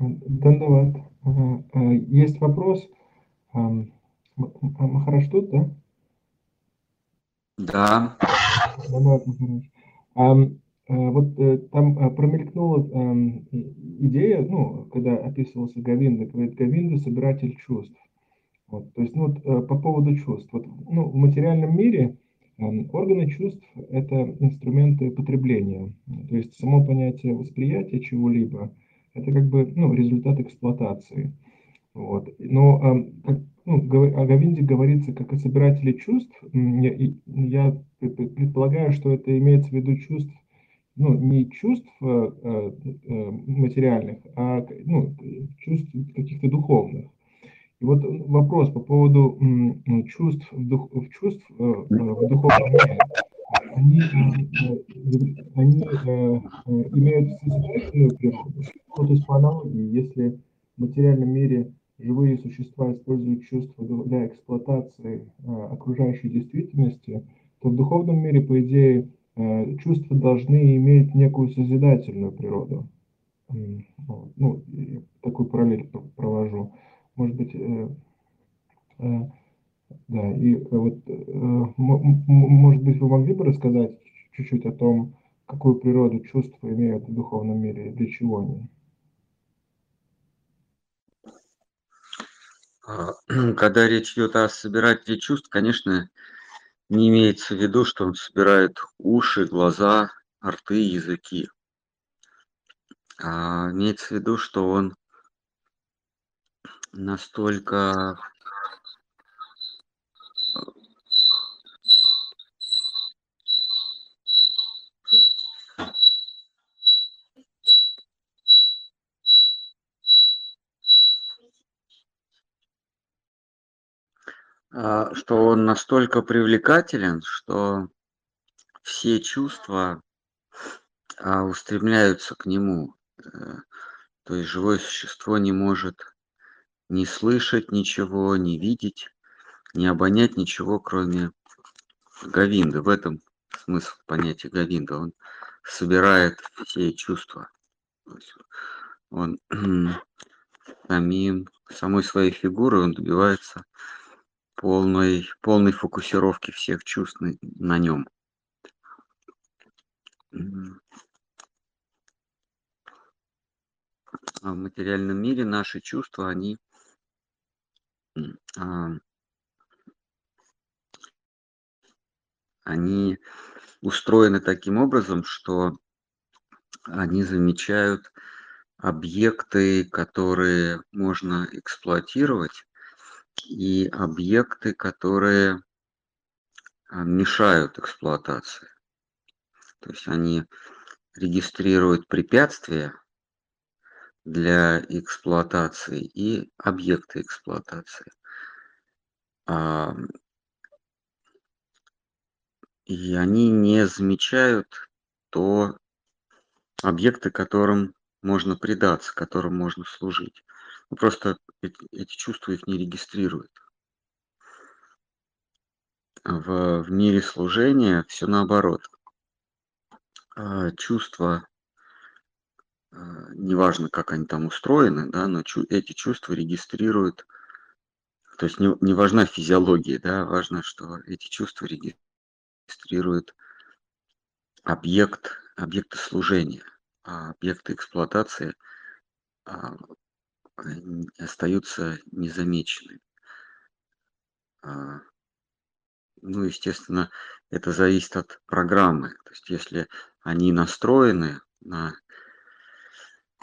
Дандават. Есть вопрос. Махарадж тут, да? Да. Дандават Махарадж. Вот там промелькнула идея, ну, когда описывался Говинда, говорит, Говинда — собиратель чувств. Вот, то есть, ну, вот, по поводу чувств. Вот, ну, в материальном мире органы чувств — это инструменты потребления. То есть само понятие восприятия чего-либо — это как бы, ну, результат эксплуатации. Вот. Но о Говинде говорится как о собирателе чувств. Я предполагаю, что это имеется в виду чувств, ну, не чувств материальных, а, ну, чувств каких-то духовных. И вот вопрос по поводу чувств в духовном мире. Они имеют созидательную природу. Ну, то есть по аналогии, если в материальном мире живые существа используют чувства для эксплуатации окружающей действительности, то в духовном мире, по идее, чувства должны иметь некую созидательную природу. Ну, такую параллель провожу. Может быть, да, и вот, может быть, вы могли бы рассказать чуть-чуть о том, какую природу чувства имеют в духовном мире и для чего они? Когда речь идет о собирателе чувств, конечно, не имеется в виду, что он собирает уши, глаза, рты, языки. А имеется в виду, что он настолько привлекателен, что все чувства устремляются к нему. То есть живое существо не может не слышать ничего, не видеть, не обонять ничего, кроме Говинды. В этом смысл понятия Говинда. Он собирает все чувства. Он самой своей фигурой он добивается полной фокусировки всех чувств на нем. А в материальном мире наши чувства, они устроены таким образом, что они замечают объекты, которые можно эксплуатировать, и объекты, которые мешают эксплуатации. То есть они регистрируют препятствия для эксплуатации и объекты эксплуатации. И они не замечают то объекты, которым можно предаться, которым можно служить. Просто эти чувства их не регистрируют. В мире служения все наоборот. Чувства, неважно, как они там устроены, да, но эти чувства регистрируют. То есть не важна физиология, да, важно, что эти чувства регистрируют объекты служения, а объекты эксплуатации остаются незамеченными. Ну, естественно, это зависит от программы. То есть, если они настроены на...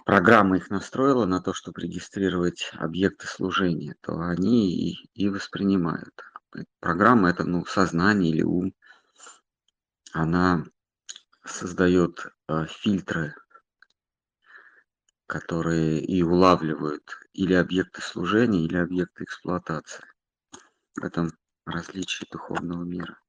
Программа их настроила на то, чтобы регистрировать объекты служения, то они и воспринимают. Программа — это, ну, сознание или ум. Она создает фильтры, которые и улавливают или объекты служения, или объекты эксплуатации. В этом различие духовного мира.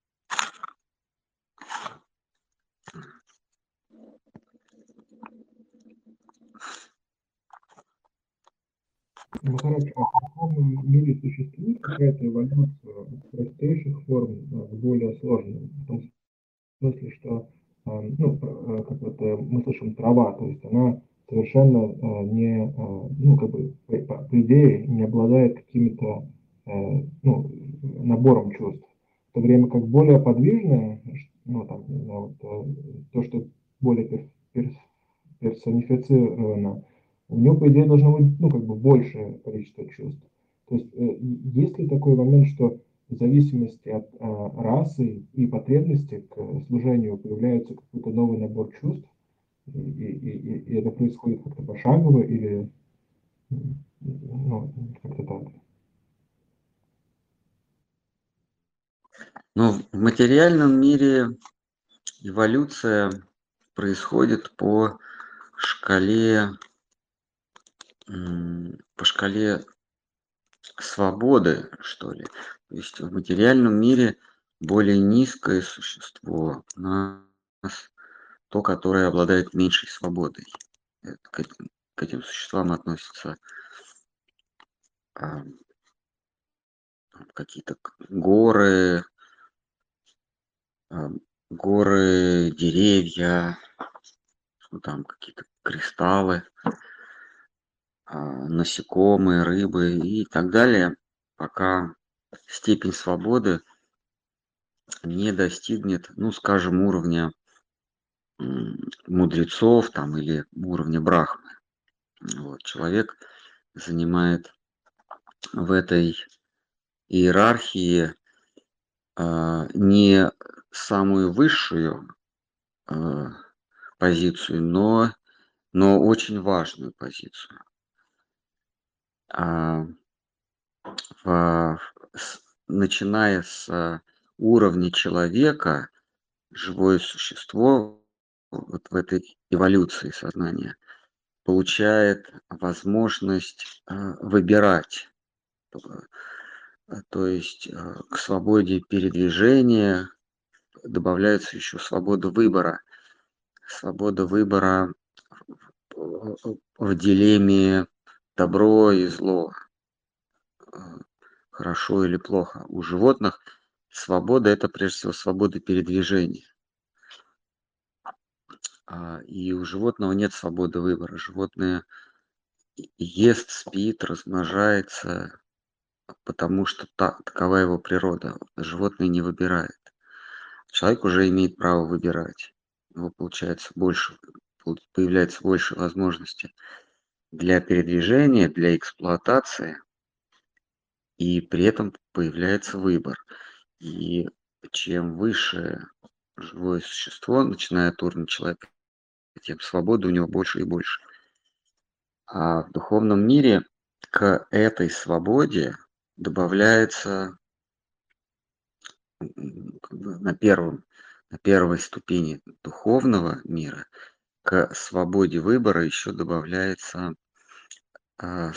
Махарадж, в духовном мире существует какая-то эволюция от простейших форм к более сложным? В том смысле, что, ну, как вот мы слышим, трава, то есть она совершенно не, ну, как бы, по идее, не обладает каким-то, ну, набором чувств. В то время как более подвижное, ну, там, вот, то, что более персонифицировано, у него, по идее, должно быть, ну, как бы, большее количество чувств. То есть есть ли такой момент, что в зависимости от расы и потребности к служению появляется какой-то новый набор чувств, и это происходит как-то пошагово или, ну, как-то так? Ну, в материальном мире эволюция происходит по шкале свободы, что ли. То есть в материальном мире более низкое существо у нас то, которое обладает меньшей свободой. К этим существам относятся какие-то горы, деревья, ну, там какие-то кристаллы, насекомые, рыбы и так далее, пока степень свободы не достигнет, ну, скажем, уровня мудрецов там, или уровня Брахмы. Вот, человек занимает в этой иерархии не самую высшую позицию, но очень важную позицию. Начиная с уровня человека, живое существо вот в этой эволюции сознания получает возможность выбирать, то есть к свободе передвижения добавляется еще свобода выбора. Свобода выбора в дилемме добро и зло, хорошо или плохо. У животных свобода – это прежде всего свобода передвижения. И у животного нет свободы выбора. Животное ест, спит, размножается, потому что такова его природа. Животное не выбирает. Человек уже имеет право выбирать. У него появляется больше возможностей для передвижения, для эксплуатации, и при этом появляется выбор. И чем выше живое существо, начиная от уровня человека, тем свободы у него больше и больше. А в духовном мире к этой свободе добавляется на первой ступени духовного мира, к свободе выбора еще добавляется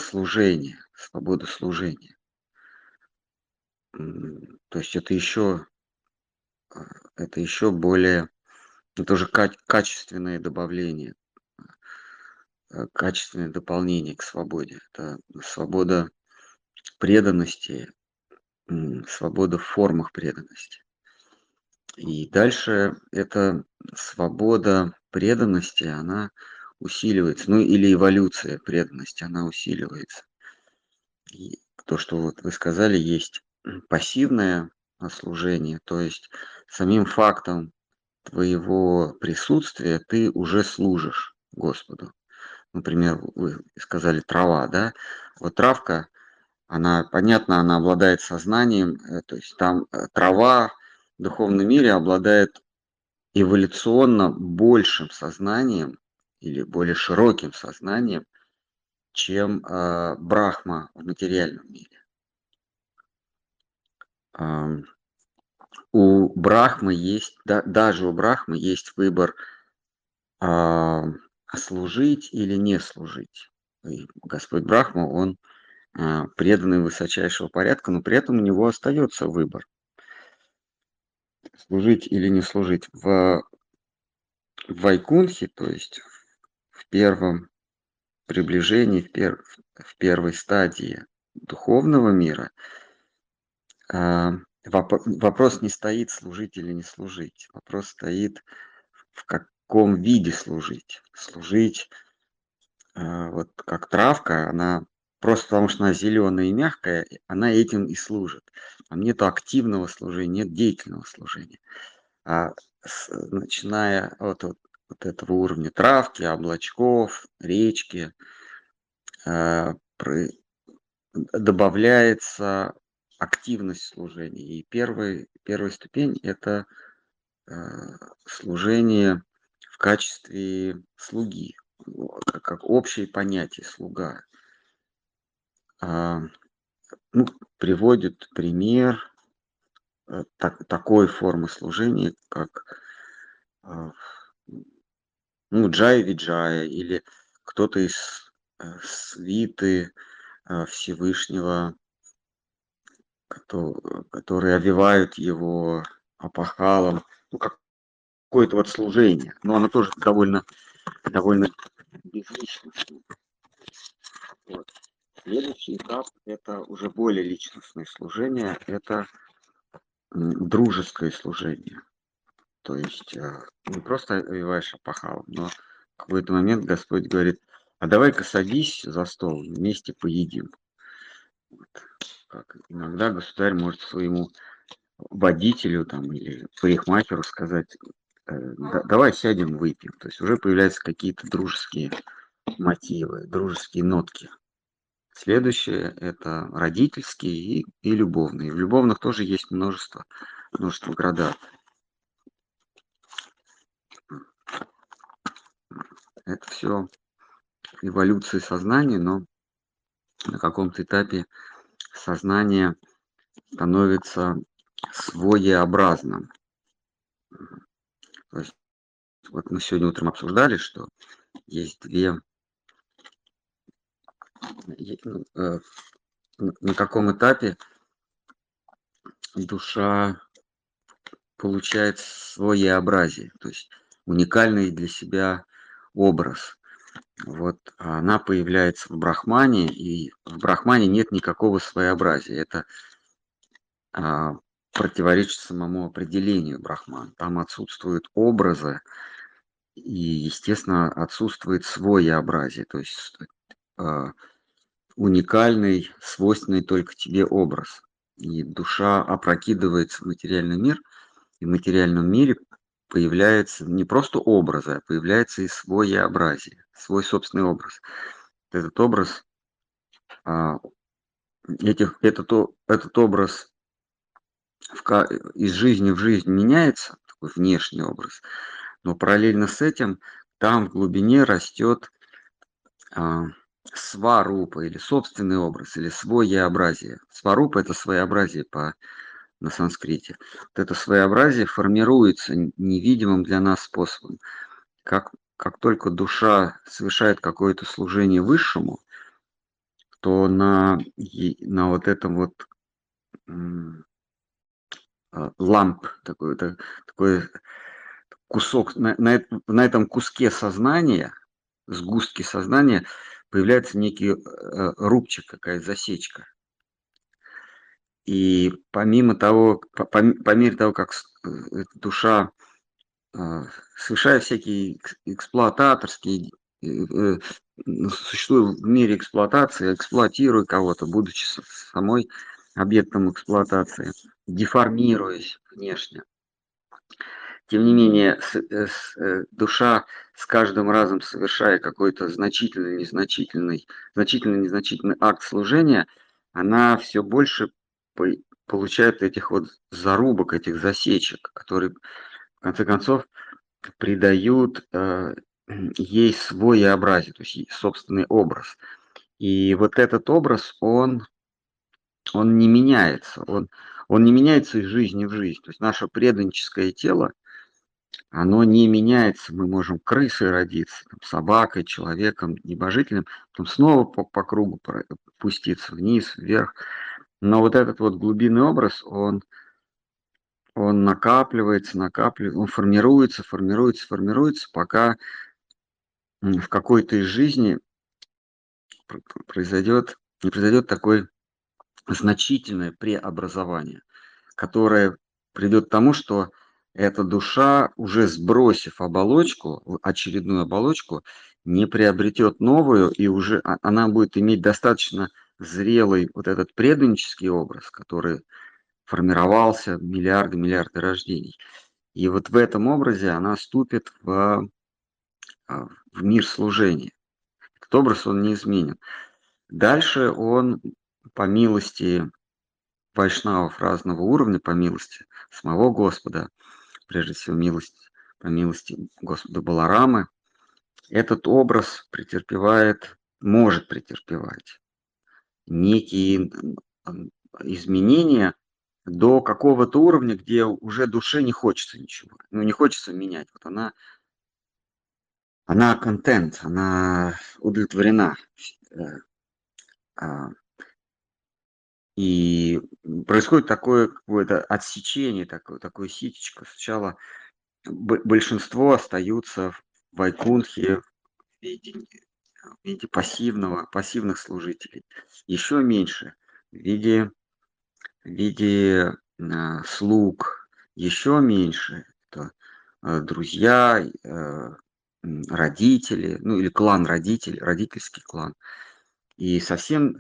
служение, свобода служения. То есть это еще более, это уже качественное добавление, качественное дополнение к свободе. Это свобода преданности, свобода в формах преданности. И дальше эта свобода преданности, она усиливается, ну или эволюция преданности, она усиливается. И то, что вот вы сказали, есть пассивное служение, то есть самим фактом твоего присутствия ты уже служишь Господу. Например, вы сказали трава, да? Вот травка, она, понятно, она обладает сознанием, то есть там трава в духовном мире обладает эволюционно большим сознанием или более широким сознанием, чем Брахма в материальном мире. У Брахмы есть, даже у Брахмы есть выбор служить или не служить. И Господь Брахма, он преданный высочайшего порядка, но при этом у него остается выбор. Служить или не служить. В Вайкунхе, то есть в первом приближении, в первой стадии духовного мира, вопрос не стоит служить или не служить. Вопрос стоит в каком виде служить. Служить вот как травка, она просто потому, что она зеленая и мягкая, она этим и служит. Там нет активного служения, нет деятельного служения. А начиная от этого уровня травки, облачков, речки, добавляется активность служения. И первая ступень – это служение в качестве слуги, как общее понятие «слуга». Ну, приводит пример такой формы служения, как ну, Джая-Виджая или кто-то из свиты Всевышнего, которые овивают его апохалом, ну, какое-то вот служение, но оно тоже довольно безличное. Вот. Следующий этап – это уже более личностное служение, это дружеское служение. То есть не просто овиваешь апохалом, но в какой-то момент Господь говорит: а давай-ка садись за стол, вместе поедим. Вот. Как иногда государь может своему водителю там, или парикмахеру сказать: давай сядем, выпьем. То есть уже появляются какие-то дружеские мотивы, дружеские нотки. Следующее – это родительские и любовные. В любовных тоже есть множество градаций. Это все эволюции сознания, но на каком-то этапе сознание становится своеобразным. То есть, вот мы сегодня утром обсуждали, что есть на каком этапе душа получает своеобразие, то есть уникальный для себя образ. Вот она появляется в Брахмане, и в Брахмане нет никакого своеобразия. Это противоречит самому определению Брахмана. Там отсутствуют образы, и, естественно, отсутствует своеобразие, то есть уникальный, свойственный только тебе образ. И душа опрокидывается в материальный мир, и в материальном мире появляется не просто образ, а появляется и своеобразие, свой собственный образ. Этот образ из жизни в жизнь меняется, такой внешний образ, но параллельно с этим там в глубине растет сварупа, или собственный образ, или своеобразие. Сварупа – это своеобразие на санскрите. Вот это своеобразие формируется невидимым для нас способом. Как только душа совершает какое-то служение высшему, то на вот этом вот ламп, такой кусок, на этом куске сознания, сгустке сознания, появляется некий рубчик, какая-то засечка. И по мере того, как душа, совершая всякие эксплуататорские, существуя в мире эксплуатации, эксплуатируя кого-то, будучи самой объектом эксплуатации, деформируясь внешне. Тем не менее, душа с каждым разом, совершая какой-то значительный-незначительный акт служения, она все больше получает этих вот зарубок, этих засечек, которые, в конце концов, придают ей своеобразие, то есть ей собственный образ. И вот этот образ, он не меняется, он не меняется из жизни в жизнь. То есть наше преданческое тело, оно не меняется. Мы можем крысой родиться, там, собакой, человеком, небожителем, потом снова по кругу пуститься вниз, вверх. Но вот этот вот глубинный образ, он накапливается, он формируется, пока в какой-то из жизни не произойдет такое значительное преобразование, которое придет к тому, что эта душа, уже сбросив очередную оболочку, не приобретет новую, и уже она будет иметь достаточно зрелый вот этот преданнический образ, который формировался миллиарды рождений. И вот в этом образе она вступит в мир служения. Этот образ он не изменен. Дальше он, по милости вайшнавов разного уровня, по милости самого Господа, прежде всего по милости Господа Баларамы, этот образ может претерпевать некие изменения до какого-то уровня, где уже душе не хочется ничего, не хочется менять. Вот она контент, она удовлетворена. И происходит такое какое-то отсечение, такое ситечко. Сначала большинство остаются в Вайкунхе в виде пассивных служителей. Еще меньше в виде слуг, еще меньше это друзья, родители, ну или клан родителей, родительский клан. И совсем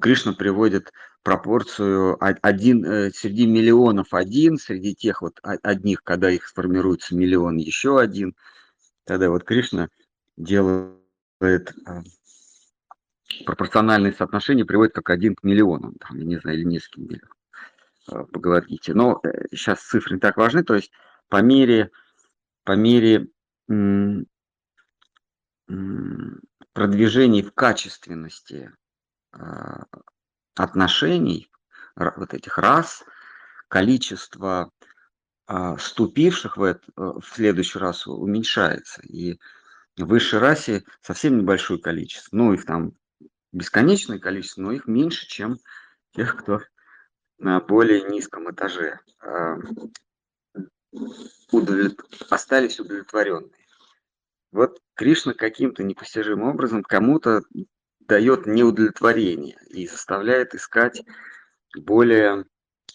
Кришна приводит пропорцию один среди миллионов один, среди тех вот одних, когда их сформируется миллион, еще один. Тогда вот Кришна делает пропорциональные соотношения, приводит как 1 к миллиону, там, я не знаю, или нескольким миллионам в Бхагавадгите. Но сейчас цифры не так важны, то есть по мере продвижений в качественности отношений вот этих рас, количество вступивших в следующую расу уменьшается, и в высшей расе совсем небольшое количество, ну их там бесконечное количество, но их меньше, чем тех, кто на более низком этаже. Остались удовлетворенные. Вот Кришна каким-то непостижимым образом кому-то дает неудовлетворение и заставляет искать более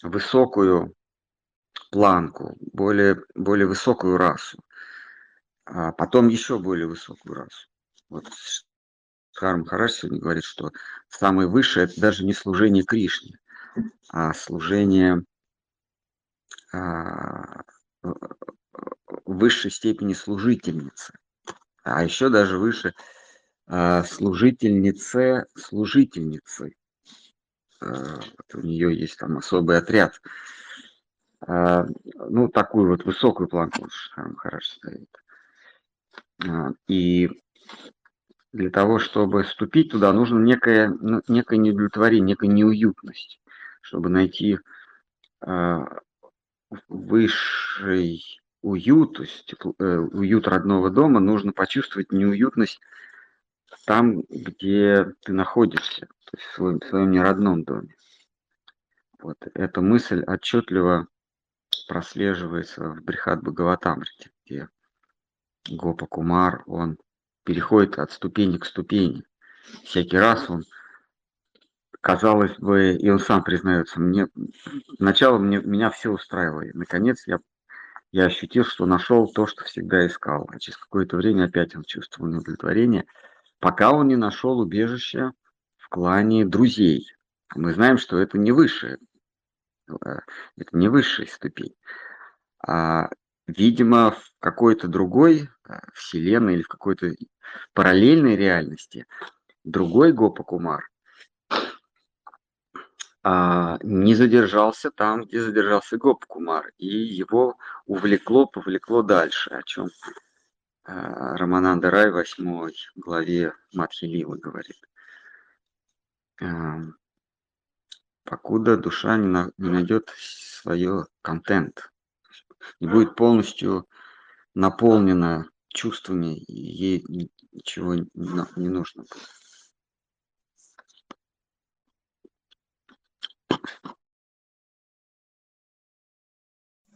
высокую планку, более высокую расу, а потом еще более высокую расу. Вот Шикхар Махарадж сегодня говорит, что самое высшее – это даже не служение Кришне, а служение высшей степени служительницы, а еще даже выше служительницы. Вот у нее есть там особый отряд. Ну, такую вот высокую планку Шикхар Махарадж ставит. И для того, чтобы вступить туда, нужно некое неудовлетворение, некая неуютность, чтобы найти высший уют, то есть уют родного дома, нужно почувствовать неуютность там, где ты находишься, то есть в своем неродном доме. Вот эта мысль отчетливо прослеживается в Брихад-Бхагаватамрите, где Гопа-кумар, он переходит от ступени к ступени. Всякий раз он, казалось бы, и он сам признается, меня все устраивало. И наконец я ощутил, что нашел то, что всегда искал. А через какое-то время опять он чувствовал неудовлетворение, пока он не нашел убежище в клане друзей. Мы знаем, что это не высшая ступень. Видимо, в какой-то другой вселенной или в какой-то параллельной реальности другой Гопа-кумар не задержался там, где задержался Гопа-кумар, и его повлекло дальше, о чем Рамананда Рай в 8 главе Мадхи-лилы говорит. Покуда душа не найдет свое контент, не будет полностью наполнена чувствами, и ей ничего не нужно будет.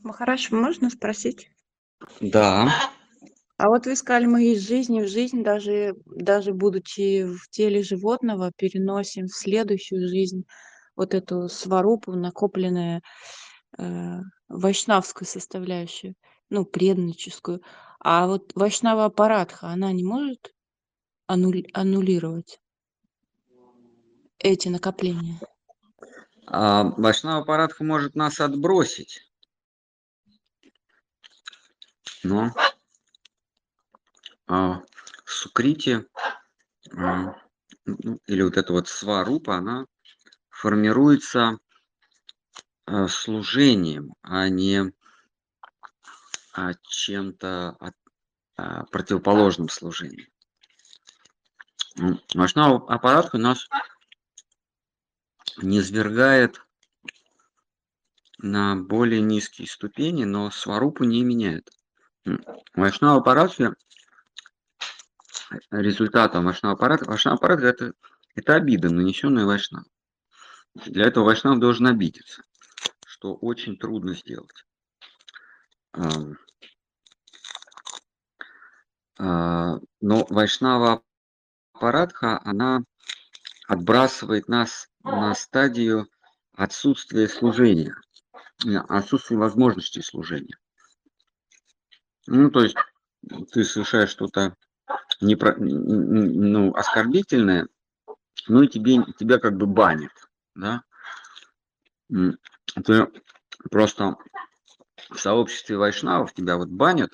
Махарадж, можно спросить? Да. А вот вы сказали, мы из жизни в жизнь, даже будучи в теле животного, переносим в следующую жизнь вот эту сварупу, накопленную вайшнавскую составляющую, ну, преданническую. А вот Вайшнава-апарадха, она не может аннулировать эти накопления? Вайшнава-апарадха может нас отбросить. Но Сукрити или вот эта вот сварупа, она формируется служением, а не чем-то противоположным служением. Вайшнава-апарадха нас низвергает на более низкие ступени, но сварупу не меняет. Вайшнава-апарадха, результатом вайшнава-апарадха это обида, нанесенная вайшнаву. Для этого вайшнав должен обидеться, что очень трудно сделать. Но вайшнава-апарадха, она отбрасывает нас на стадию отсутствия служения, отсутствия возможности служения. Ну, то есть ты совершаешь что-то оскорбительное, ну и тебя как бы банят, да? Ты просто в сообществе вайшнавов тебя вот банят,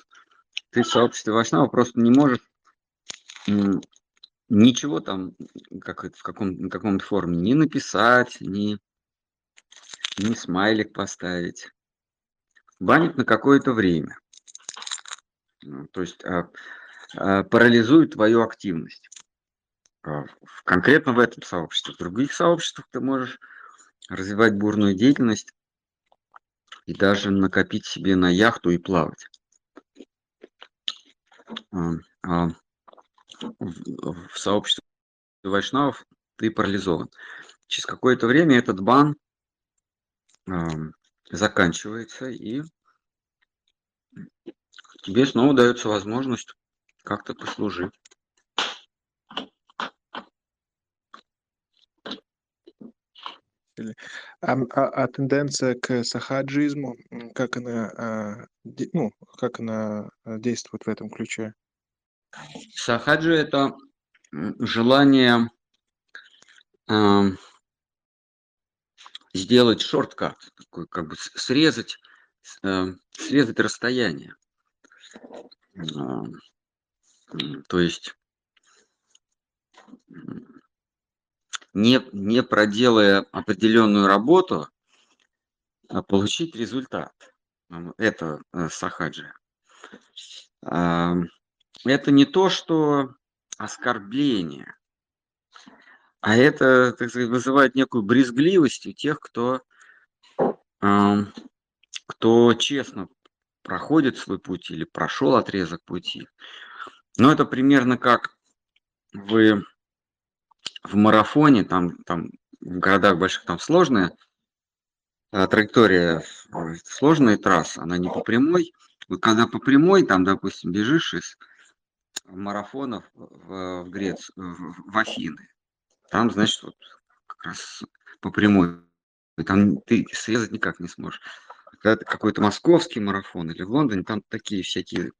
ты в сообществе вайшнавов просто не можешь ничего там в каком-то форме ни написать, ни смайлик поставить. Банят на какое-то время. То есть парализует твою активность. Конкретно в этом сообществе. В других сообществах ты можешь развивать бурную деятельность и даже накопить себе на яхту и плавать. В сообществе вайшнавов ты парализован. Через какое-то время этот бан заканчивается, и тебе снова дается возможность как-то послужить. А тенденция к сахаджизму, как она действует в этом ключе? Сахаджи – это желание сделать шорткат, как бы срезать расстояние. То есть не проделая определенную работу, получить результат. Это сахаджи. Это не то, что оскорбление, а это, так сказать, вызывает некую брезгливость у тех, кто честно проходит свой путь или прошел отрезок пути. Но это примерно как вы в марафоне, там в городах больших там сложная траектория, сложная трасса, она не по прямой. Вы когда по прямой, там, допустим, бежишь из марафонов в Грецию, в Афины. Там, значит, вот как раз по прямой. Там ты срезать никак не сможешь. Когда это какой-то московский марафон или в Лондоне, там такие всякие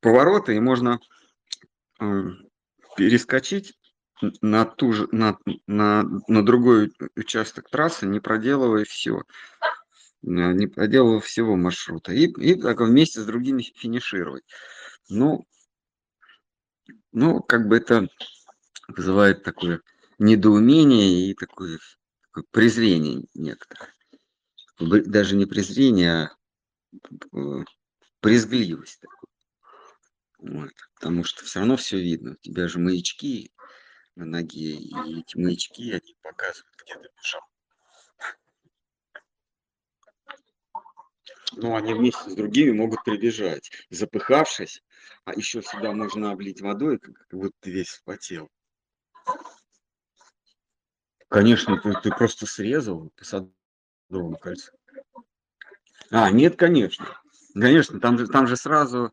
повороты, и можно перескочить на другой участок трассы, не проделывая всего маршрута, и так вместе с другими финишировать. Ну, как бы это вызывает такое недоумение и такое презрение некоторое. Даже не презрение, а презгливость. Вот. Потому что все равно все видно. У тебя же маячки на ноге, и эти маячки, они показывают, где ты бежал. Но они вместе с другими могут прибежать, запыхавшись, а еще всегда можно облить водой, как будто ты весь вспотел. Конечно, ты просто срезал по Садовому кольцу. Нет, конечно. Конечно, там же сразу,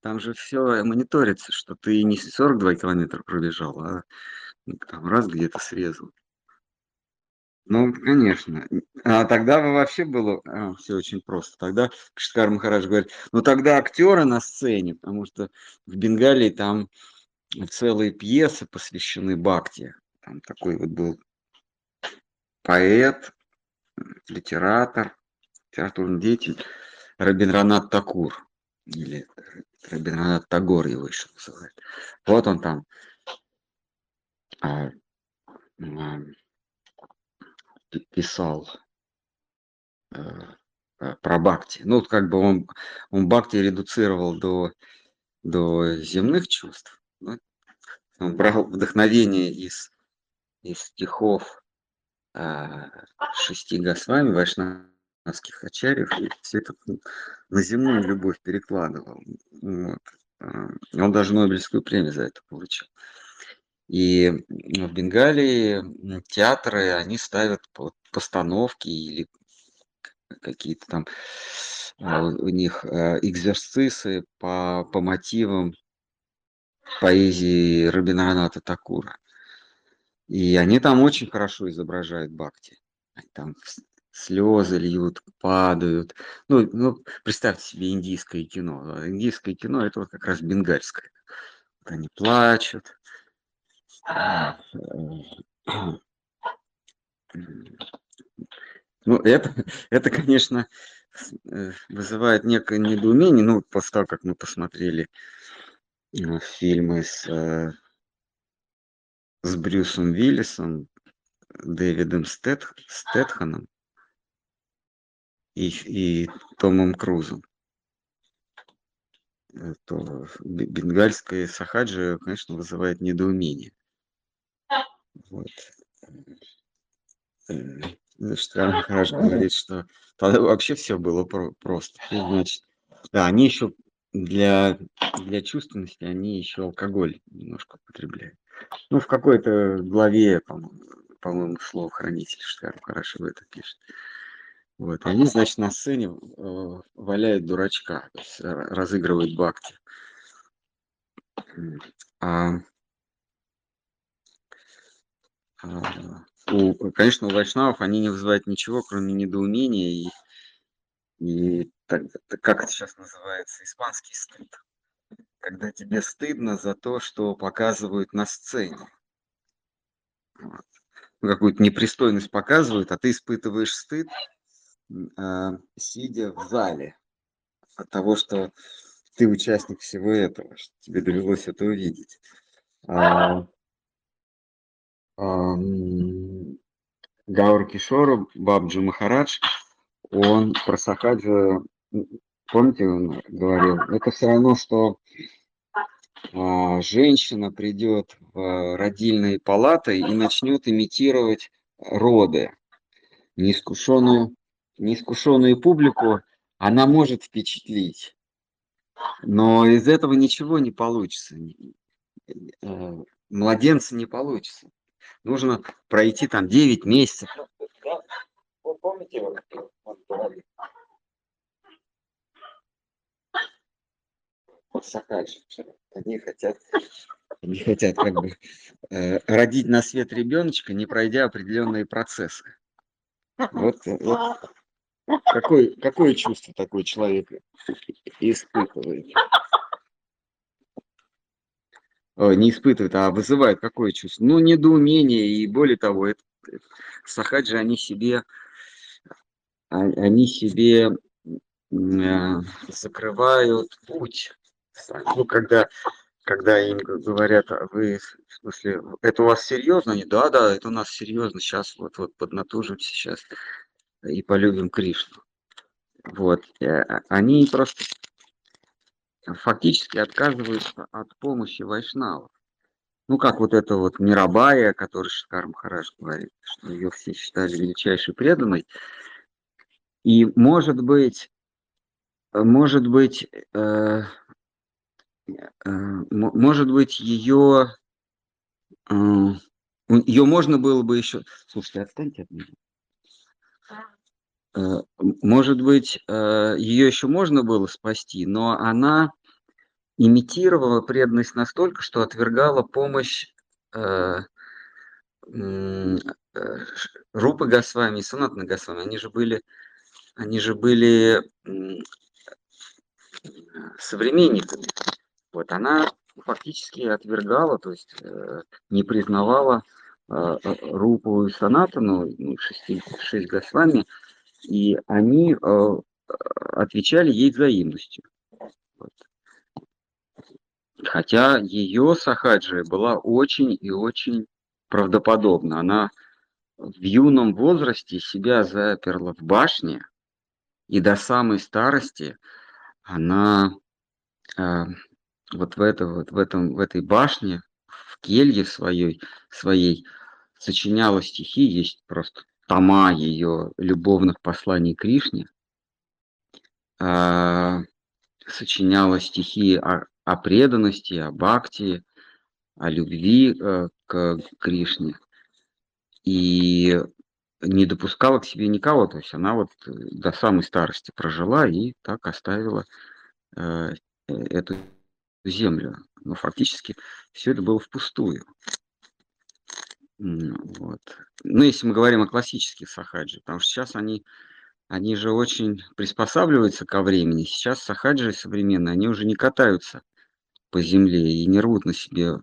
там же все мониторится, что ты не 42 километра пробежал, а там раз где-то срезал. Ну, конечно. А тогда вообще было все очень просто. Тогда Шикхар Махарадж говорит, ну тогда актеры на сцене, потому что в Бенгалии там целые пьесы посвящены бхакти. Там такой вот был поэт, литератор, литературный деятель Рабиндранат Тхакур. Или Рабиндранат Тагор его еще называют. Вот он там писал про бхакти. Ну, как бы он бхакти редуцировал до земных чувств. Он брал вдохновение из стихов шести госвами, вайшнавских ачарьев, и все это на земную любовь перекладывал. Вот. Он даже Нобелевскую премию за это получил. И в Бенгалии театры, они ставят постановки или какие-то там у них экзерцисы по мотивам поэзии Рабиндраната Тхакура. И они там очень хорошо изображают бхакти. Они там слезы льют, падают. Ну, представьте себе индийское кино. Индийское кино – это вот как раз бенгальское. Вот они плачут. Ну, это, конечно, вызывает некое недоумение. Ну, после того, как мы посмотрели фильмы с Брюсом Уиллисом, Дэвидом Стэтханом и Томом Крузом, то бенгальская сахаджа, конечно, вызывает недоумение. Вот. Шикхар Махарадж говорит, что тогда вообще все было просто. И, значит, да, они еще для чувственности они еще алкоголь немножко употребляют. Ну, в какой-то главе, по-моему, слов хранитель Шикхар Махарадж это пишет. Вот. Они, значит, на сцене валяют дурачка, то есть разыгрывают бхакти. Конечно, у вайшнавов они не вызывают ничего, кроме недоумения и как это сейчас называется, испанский стыд. Когда тебе стыдно за то, что показывают на сцене. Вот. Какую-то непристойность показывают, а ты испытываешь стыд, сидя в зале, от того, что ты участник всего этого, что тебе довелось это увидеть. Гаур Кишору, Бабджи Махарадж, он про сахаджа, помните, он говорил, это все равно, что женщина придет в родильные палаты и начнет имитировать роды. Неискушенную публику она может впечатлить, но из этого ничего не получится, младенца не получится. Нужно пройти там 9 месяцев. Вы помните, вот сахаджи, они хотят как бы родить на свет ребеночка, не пройдя определенные процессы. Вот. Какое чувство такой человек испытывает? Не испытывает, а вызывает какое чувство? Ну, недоумение, и более того, сахаджи, они себе закрывают путь. Ну, когда им говорят, вы, в смысле, это у вас серьезно? Они, да, это у нас серьезно, сейчас вот поднатужимся сейчас и полюбим Кришну. Вот, они просто фактически отказываются от помощи вайшнавов. Ну, как вот это вот Мирабая, о которой Шикхар Махарадж говорит, что ее все считали величайшей преданной. И, может быть, ее можно было бы еще... Слушайте, отстаньте от меня. Может быть, ее еще можно было спасти, но она имитировала преданность настолько, что отвергала помощь Рупа Госвами и Санатна Госвами, они же были современниками. Вот она фактически отвергала, то есть не признавала Рупу и Санатану, 6 Госвами, и они отвечали ей взаимностью. Вот. Хотя ее сахаджия была очень и очень правдоподобна. Она в юном возрасте себя заперла в башне, и до самой старости она в этой башне, в келье своей сочиняла стихи, есть просто тома ее любовных посланий Кришне, сочиняла стихи о преданности, о бхакти, о любви к Кришне, и не допускала к себе никого, то есть она вот до самой старости прожила и так оставила эту землю. Но фактически все это было впустую. Вот. Ну, если мы говорим о классических сахаджи, потому что сейчас они же очень приспосабливаются ко времени. Сейчас сахаджи современные, они уже не катаются по земле и не рвут на себе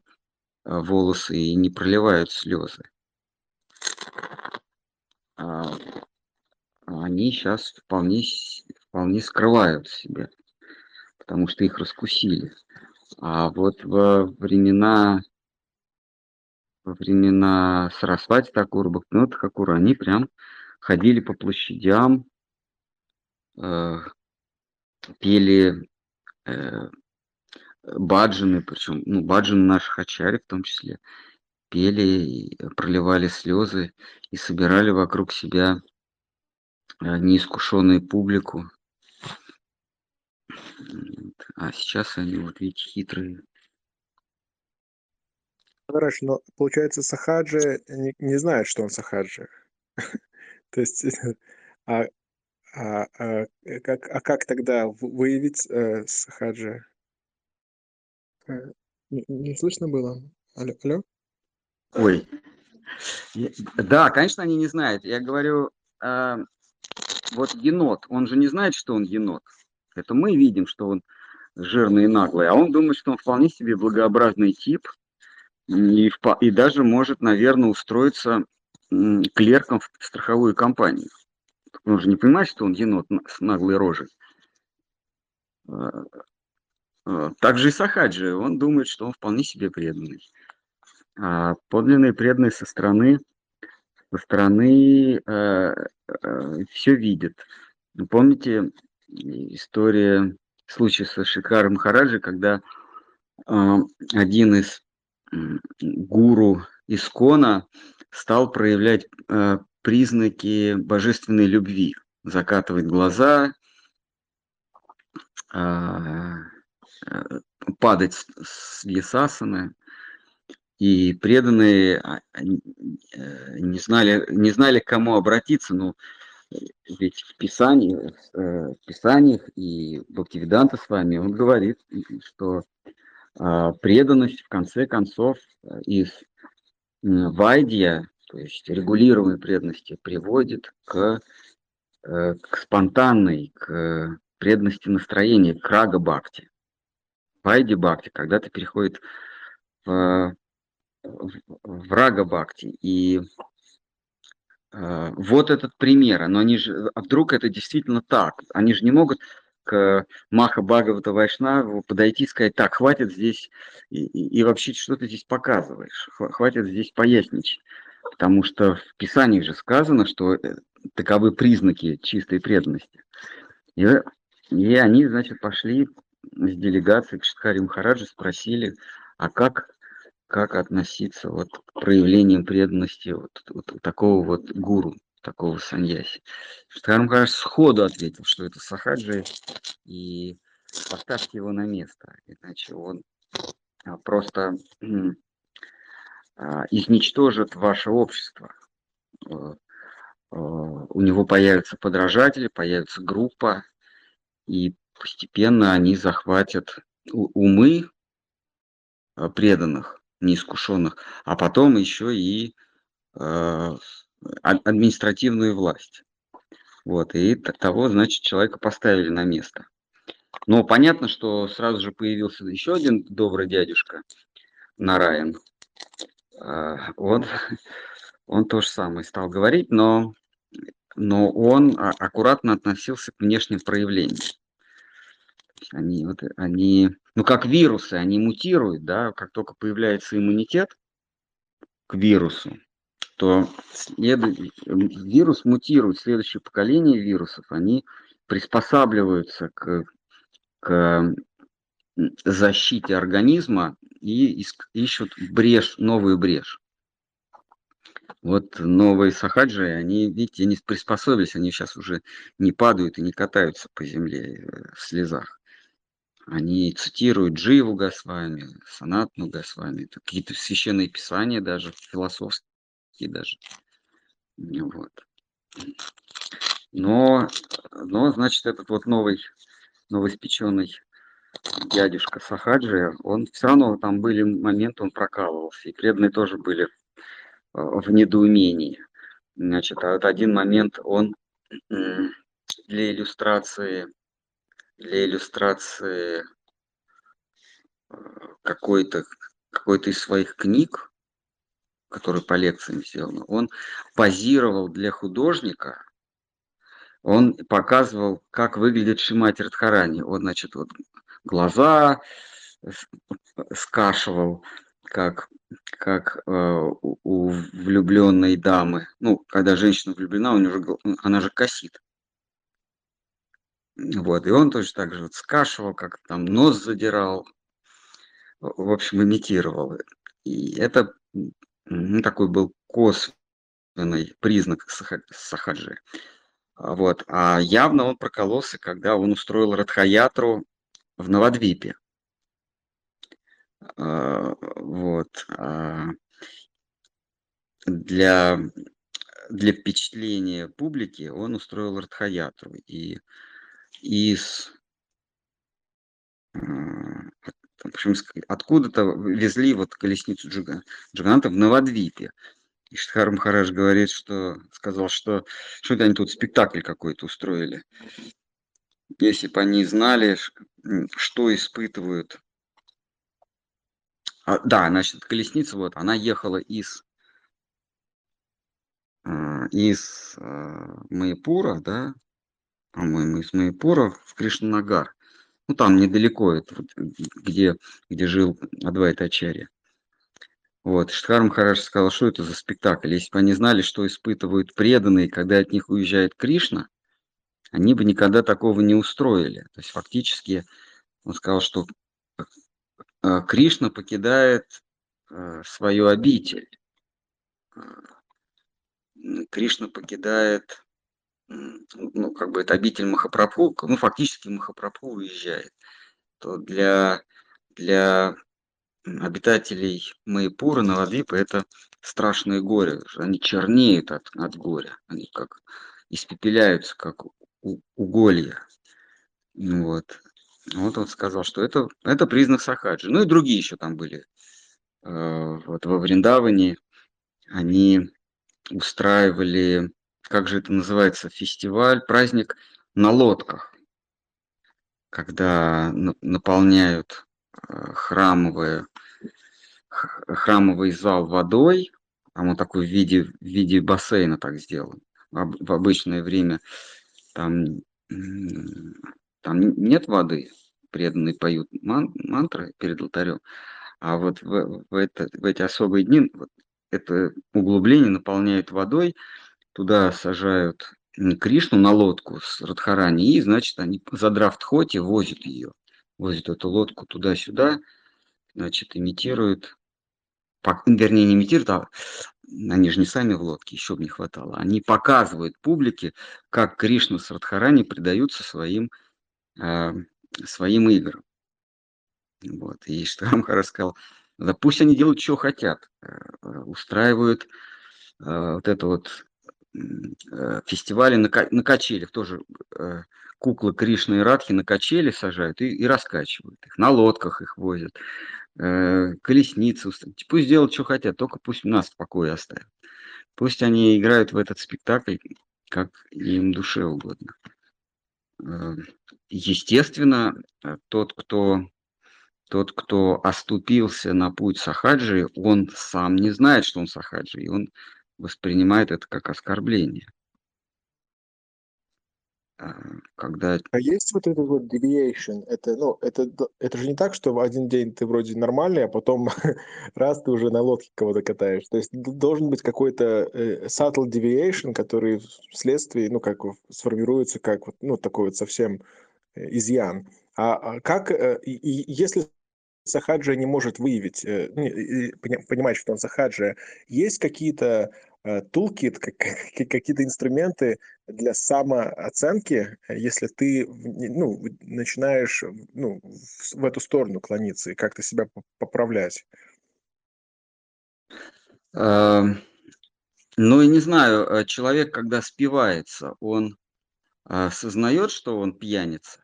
волосы и не проливают слезы. Они сейчас вполне скрывают себя, потому что их раскусили. А вот во времена Сарасвати Тхакура, Бхагаватамрита Тхакура, они прям ходили по площадям, пели баджаны, причем баджаны наших ачарьев в том числе, пели, проливали слезы и собирали вокруг себя неискушенную публику. А сейчас они, вот видите, хитрые. Хорошо, но получается, сахаджи не знает, что он сахаджи. То есть, как тогда выявить сахаджи? Не слышно было? Алло? Ой. Да, конечно, они не знают. Я говорю, вот енот, он же не знает, что он енот. Это мы видим, что он жирный и наглый, а он думает, что он вполне себе благообразный тип и даже может, наверное, устроиться клерком в страховую компанию. Он же не понимает, что он енот с наглой рожей. Также и сахаджи, он думает, что он вполне себе преданный. А подлинные преданные со стороны все видят. Помните история, случай со Шикхаром Махараджем, когда один из гуру Искона стал проявлять признаки божественной любви, закатывать глаза, падать с вьясасаны, и преданные не знали, к кому обратиться, но ведь в Писаниях и Бхактивиданта с вами он говорит, что преданность, в конце концов, из вайдья, то есть регулируемой преданности, приводит к спонтанной, к преданности настроения, к рага-бхакти. Вайдья-бхакти когда-то переходит в рага-бхакти. И вот этот пример, но они же, а вдруг это действительно так? Они же не могут к Маха-Бхагавата Вайшнаву подойти и сказать: так, хватит здесь, и вообще что ты здесь показываешь, хватит здесь поясничать. Потому что в Писании же сказано, что таковы признаки чистой преданности. И они, значит, пошли с делегацией к Шикхару Махараджу, спросили, а как относиться вот к проявлениям преданности вот такого вот гуру, такого саньяси. Шикхар Махарадж сходу ответил, что это сахаджи, и поставьте его на место, иначе он просто изничтожит ваше общество. У него появятся подражатели, появится группа, и постепенно они захватят умы преданных, неискушенных, а потом еще и административную власть. Вот, и того, значит, человека поставили на место. Но понятно, что сразу же появился еще один добрый дядюшка, Нараян. Он то же самое стал говорить, но он аккуратно относился к внешним проявлениям. Они, ну, как вирусы, они мутируют, да, как только появляется иммунитет к вирусу, то вирус мутирует, следующее поколение вирусов, они приспосабливаются к защите организма и ищут брешь, новую брешь. Вот новые сахаджи, они, видите, не приспособились, они сейчас уже не падают и не катаются по земле в слезах. Они цитируют Дживу Госвами, Санатну Госвами, какие-то священные писания даже, философские даже. Вот. Но значит, этот вот новоиспеченный дядюшка сахаджи, он все равно, там были моменты, он прокалывался, и преданные тоже были в недоумении. Значит, один момент он для иллюстрации какой-то из своих книг, который по лекциям сделан, он позировал для художника, он показывал, как выглядит Шримати Радхарани. Он, значит, вот глаза скашивал, как у влюбленной дамы. Ну, когда женщина влюблена, она же косит. Вот, и он тоже так же вот скашивал, как там нос задирал. В общем, имитировал. И это, ну, такой был косвенный признак сахаджи. Вот. А явно он прокололся, когда он устроил Радхаятру в Навадвипе. Вот. Для впечатления публики он устроил Радхаятру. И откуда-то везли вот колесницу Джаганната в Навадвипе. И Шикхар Махарадж говорит, что они тут спектакль какой-то устроили. Если бы они знали, что испытывают. Да, значит, колесница, вот, она ехала из Майпура, да, по-моему, из Майпура в Кришнанагар. Ну, там недалеко, это вот, где жил Адвайта Ачарья. Вот, Шикхар Махарадж сказал, что это за спектакль. Если бы они знали, что испытывают преданные, когда от них уезжает Кришна, они бы никогда такого не устроили. То есть фактически он сказал, что Кришна покидает свою обитель. Кришна покидает, ну, как бы это обитель Махапрабху, ну, фактически Махапрабху уезжает. То для обитателей Майпура, Навадвипа, это страшное горе. Они чернеют от горя. Они как испепеляются, как уголья. Вот. Вот он сказал, что это признак сахаджи. Ну и другие еще там были. Вот во Вриндаване они устраивали, как же это называется, фестиваль, праздник на лодках. Когда наполняют храмовый зал водой, а он такой в виде бассейна так сделан. В обычное время там нет воды, преданные поют мантры перед алтарем, а вот в эти особые дни вот это углубление наполняют водой, туда сажают Кришну на лодку с Радхарани, и, значит, они, задрав дхоти, возят ее. Возит эту лодку туда-сюда, значит, вернее, не имитируют, они же не сами в лодке, еще бы не хватало. Они показывают публике, как Кришна с Радхарани предаются своим играм. Вот. И Шикхар Махарадж сказал, да пусть они делают, что хотят, устраивают вот это вот фестивали на качелях, тоже куклы Кришны и Радхи на качели сажают и раскачивают их, на лодках их возят, колесницы, пусть делают, что хотят, только пусть нас в покое оставят. Пусть они играют в этот спектакль, как им душе угодно. Естественно, тот, кто оступился на путь сахаджи, он сам не знает, что он сахаджи, и он воспринимает это как оскорбление. Когда... А есть вот этот вот deviation? Это же не так, что в один день ты вроде нормальный, а потом раз ты уже на лодке кого-то катаешь. То есть должен быть какой-то subtle deviation, который вследствие, сформируется как вот, такой вот совсем изъян. А как, если сахаджа не может выявить, понимать, что он сахаджа, есть какие-то toolkit, какие-то инструменты для самооценки, если ты начинаешь в эту сторону клониться и как-то себя поправлять? Ну, и не знаю, человек, когда спивается, он осознает, что он пьяница?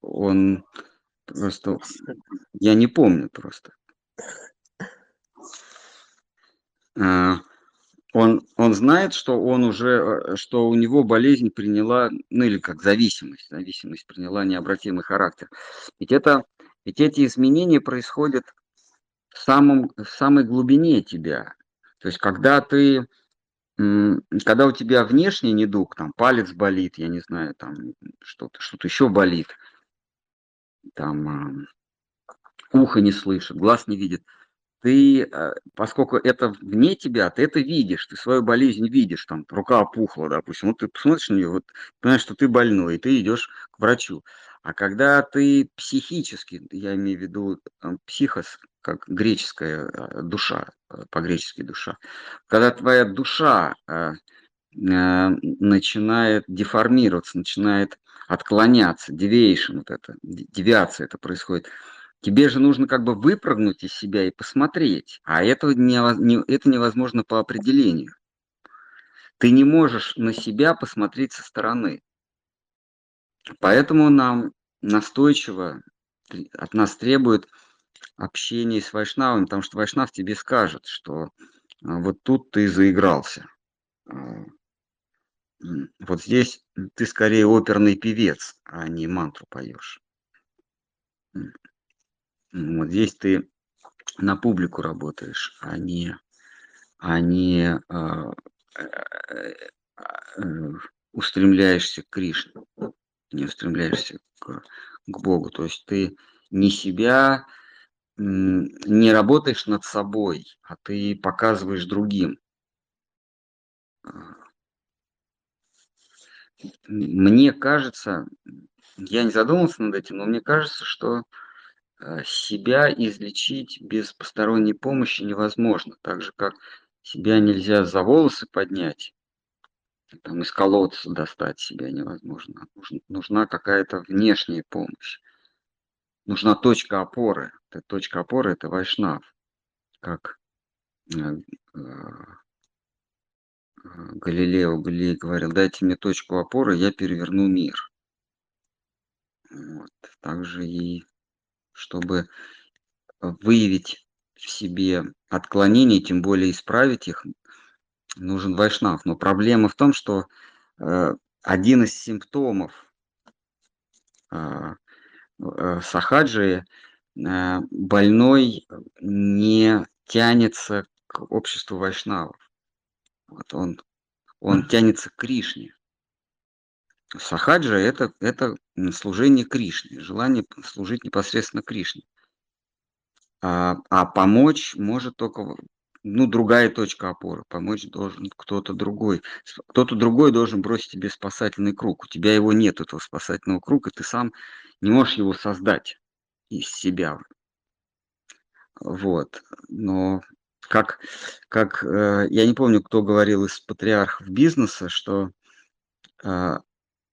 Он просто... Я не помню просто. Он знает, что он уже, что у него болезнь приняла, или как зависимость приняла необратимый характер. Ведь эти изменения происходят в самой глубине тебя. То есть, когда у тебя внешний недуг, там палец болит, я не знаю, там что-то еще болит, там ухо не слышит, глаз не видит. Ты, поскольку это вне тебя, ты это видишь, ты свою болезнь видишь, там рука опухла, допустим, вот ты посмотришь на нее, вот, понимаешь, что ты больной, и ты идешь к врачу. А когда ты психически, я имею в виду психос, как греческая душа, по-гречески душа, когда твоя душа начинает деформироваться, начинает отклоняться, девиация это происходит, тебе же нужно как бы выпрыгнуть из себя и посмотреть, а это невозможно по определению. Ты не можешь на себя посмотреть со стороны. Поэтому нам настойчиво от нас требует общения с вайшнавами, потому что вайшнав тебе скажет, что вот тут ты заигрался, вот здесь ты скорее оперный певец, а не мантру поешь. Вот здесь ты на публику работаешь, а не устремляешься к Кришне, не устремляешься к Богу. То есть ты не себя, не работаешь над собой, а ты показываешь другим. Мне кажется, я не задумывался над этим, но мне кажется, что себя излечить без посторонней помощи невозможно. Так же, как себя нельзя за волосы поднять, там, из колодца достать себя невозможно. Нужна какая-то внешняя помощь. Нужна точка опоры. Эта точка опоры – это вайшнав. Как Галилео Галилей говорил, дайте мне точку опоры, я переверну мир. Вот. Также и чтобы выявить в себе отклонения, тем более исправить их, нужен вайшнав. Но проблема в том, что один из симптомов сахаджи больной не тянется к обществу вайшнавов. Вот он тянется к Кришне. Сахаджа – это служение Кришне, желание служить непосредственно Кришне. А помочь может только, другая точка опоры. Помочь должен кто-то другой. Кто-то другой должен бросить тебе спасательный круг. У тебя его нет, этого спасательного круга, ты сам не можешь его создать из себя. Вот. Но как я не помню, кто говорил из патриархов бизнеса, что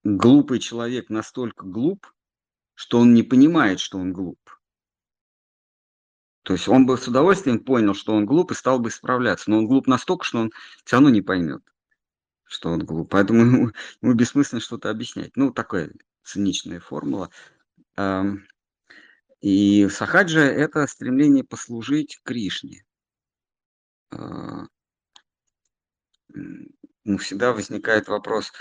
глупый человек настолько глуп, что он не понимает, что он глуп. То есть он бы с удовольствием понял, что он глуп, и стал бы исправляться. Но он глуп настолько, что он все равно не поймет, что он глуп. Поэтому ему бессмысленно что-то объяснять. Такая циничная формула. И сахаджа – это стремление послужить Кришне. всегда возникает вопрос,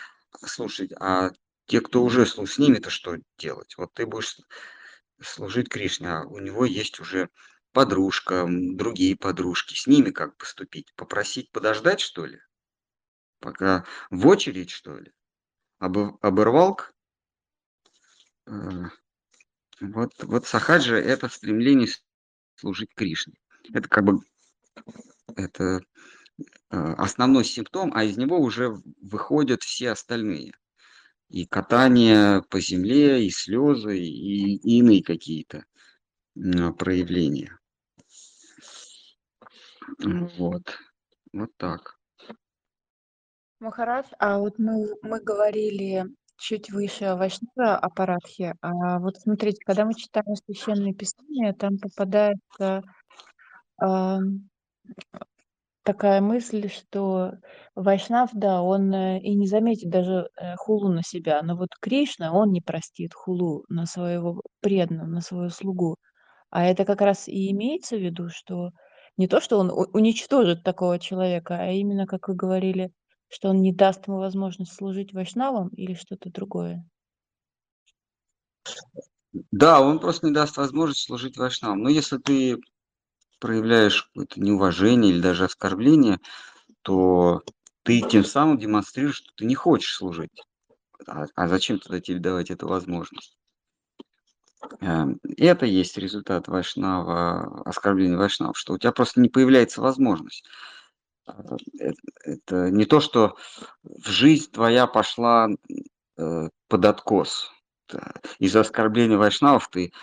слушать, а те, кто уже служит, с ними-то что делать? Вот ты будешь служить Кришне, а у него есть уже подружка, другие подружки, с ними как поступить? Попросить подождать, что ли? Пока в очередь, что ли? Оборвалк? Вот сахаджа – это стремление служить Кришне. Это как бы это основной симптом, а из него уже выходят все остальные. И катание по земле, и слезы, и иные какие-то проявления. Вот. Вот так. Махарадж, а вот мы говорили чуть выше о Вайшнава-апарадхе. А вот смотрите, когда мы читаем Священное Писание, там попадается такая мысль, что Вайшнав, да, он и не заметит даже хулу на себя, но вот Кришна, он не простит хулу на своего преданного, на свою слугу. А это как раз и имеется в виду, что не то, что он уничтожит такого человека, а именно, как вы говорили, что он не даст ему возможность служить вайшнавам или что-то другое. Да, он просто не даст возможность служить вайшнавам. Но если ты проявляешь какое-то неуважение или даже оскорбление, то ты тем самым демонстрируешь, что ты не хочешь служить. А зачем тогда тебе давать эту возможность? Это есть результат вайшнава, оскорбления вайшнавов, что у тебя просто не появляется возможность. Это не то, что жизнь твоя пошла под откос. Из-за оскорбления вайшнавов ты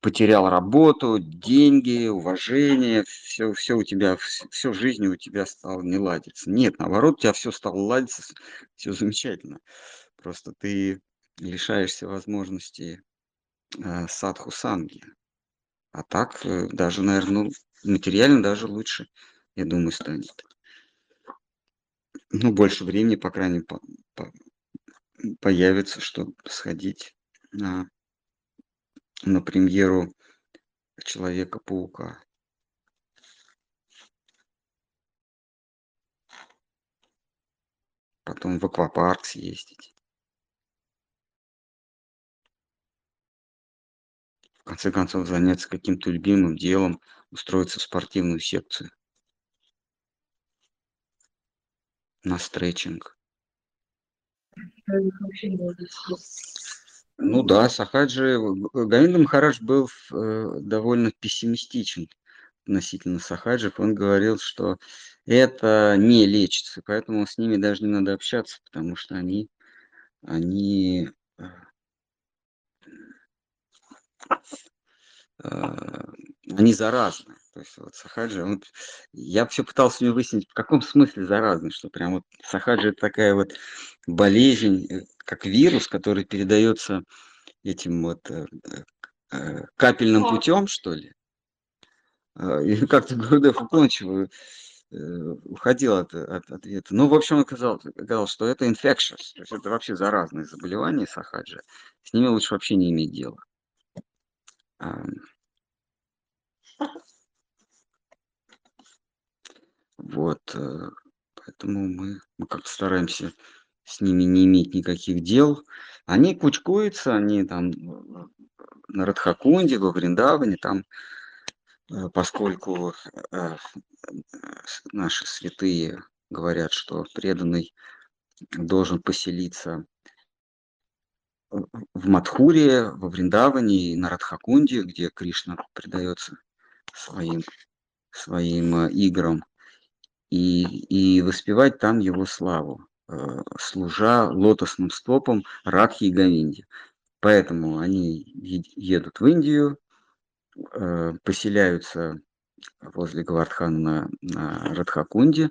потерял работу, деньги, уважение, все в жизни у тебя стало не ладиться. Нет, наоборот, у тебя все стало ладиться, все замечательно. Просто ты лишаешься возможности садху-санги. А так даже, наверное, материально даже лучше, я думаю, станет. Ну, больше времени, по крайней мере, появится, чтобы сходить на премьеру Человека-паука. Потом в аквапарк съездить. В конце концов, заняться каким-то любимым делом, устроиться в спортивную секцию. На стретчинг. Ну да, сахаджи... Говинда Махарадж был довольно пессимистичен относительно сахаджев. Он говорил, что это не лечится, поэтому с ними даже не надо общаться, потому что они заразны. То есть вот сахаджи, я все пытался у него выяснить, в каком смысле заразны, что прям вот сахаджи это такая вот болезнь, как вирус, который передается этим вот капельным путем, что ли. И как-то Гурудев Уклончиво уходил от ответа. Ну, в общем, оказалось, что это infectious, то есть это вообще заразные заболевания сахаджи, с ними лучше вообще не иметь дела. Вот, поэтому мы как-то стараемся с ними не иметь никаких дел. Они кучкуются, они там на Радхакунде, во Вриндаване, там, поскольку наши святые говорят, что преданный должен поселиться в Мадхуре, во Вриндаване и на Радхакунде, где Кришна предается своим играм, и воспевать там его славу, служа лотосным стопом Радхи и Говинде. Поэтому они едут в Индию, поселяются возле Гавардхана на Радхакунде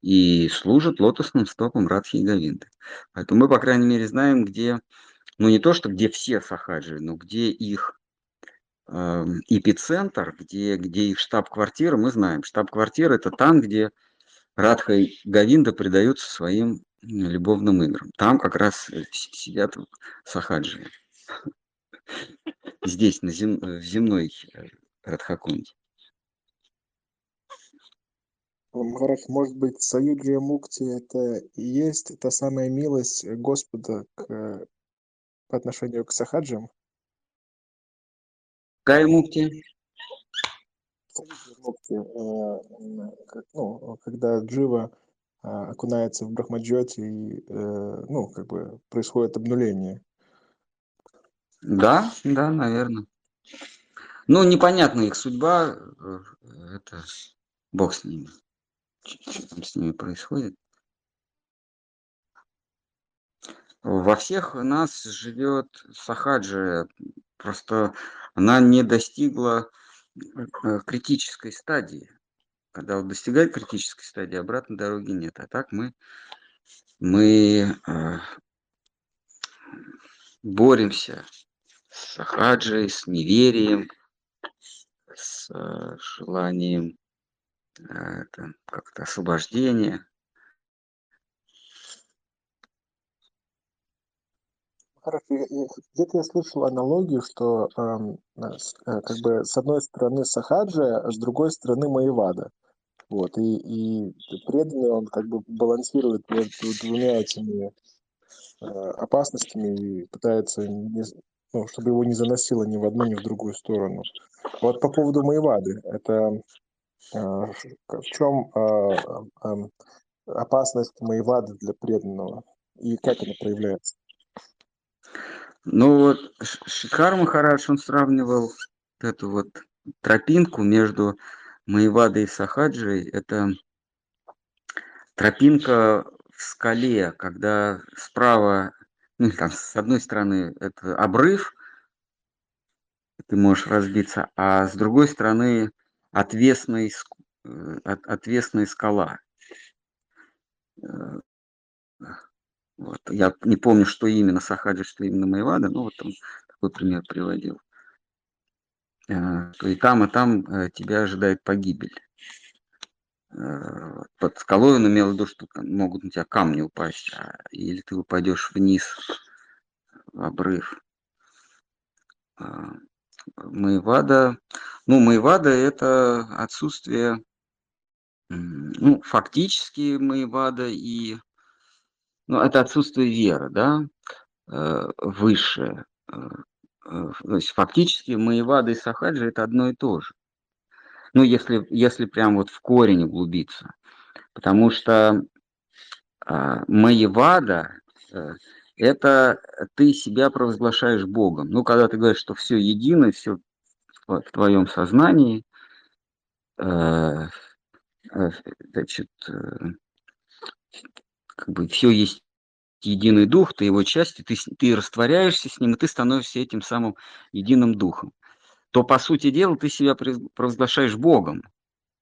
и служат лотосным стопом Радхи и Говинды. Поэтому мы, по крайней мере, знаем, где, ну не то, что где все сахаджи, но где их эпицентр, где их штаб-квартира, мы знаем. Штаб-квартира – это там, где Радха и Говинда предаются своим любовным играм. Там как раз сидят сахаджи. Здесь, в земной Радхакунде. Махарадж, может быть, Саюджия Мукти – это и есть та самая милость Господа по отношению к сахаджам? Какая мукти? Саюджия Мукти, ну, когда джива окунается в брахмаджоти и, ну, как бы происходит обнуление. Да, да, наверное. Ну, непонятна их судьба, это Бог с ними. Что там с ними происходит? Во всех нас живет сахаджи, просто она не достигла критической стадии. Когда он достигает критической стадии, обратной дороги нет. А так мы боремся с сахаджей, с неверием, с желанием как-то освобождение. Где-то я слышал аналогию, что как бы с одной стороны сахаджа, а с другой стороны майавада. Вот, и преданный он как бы балансирует между двумя этими опасностями и пытается, ну, чтобы его не заносило ни в одну, ни в другую сторону. Вот по поводу майавады, это в чем опасность майавады для преданного и как она проявляется? Ну вот Шикхар Махарадж, он сравнивал эту вот тропинку между майавадой и сахаджей. Это тропинка в скале, когда справа, ну, там, с одной стороны это обрыв, ты можешь разбиться, а с другой стороны отвесная скала. Вот. Я не помню, что именно сахаджи, что именно майавада, но вот он такой пример приводил. И там тебя ожидает погибель. Под скалой он имел в виду, что могут на тебя камни упасть, или ты упадешь вниз в обрыв. Майавада, ну, майавада — это отсутствие, ну, фактически майавада и, ну, это отсутствие веры, да, высшее. То есть фактически майавада и сахаджа — это одно и то же. Ну, если прям вот в корень углубиться. Потому что майавада — это ты себя провозглашаешь Богом. Ну, когда ты говоришь, что все едино, все в твоем сознании, значит, как бы все есть единый дух, ты его часть, ты растворяешься с ним, и ты становишься этим самым единым духом. То, по сути дела, ты себя провозглашаешь Богом.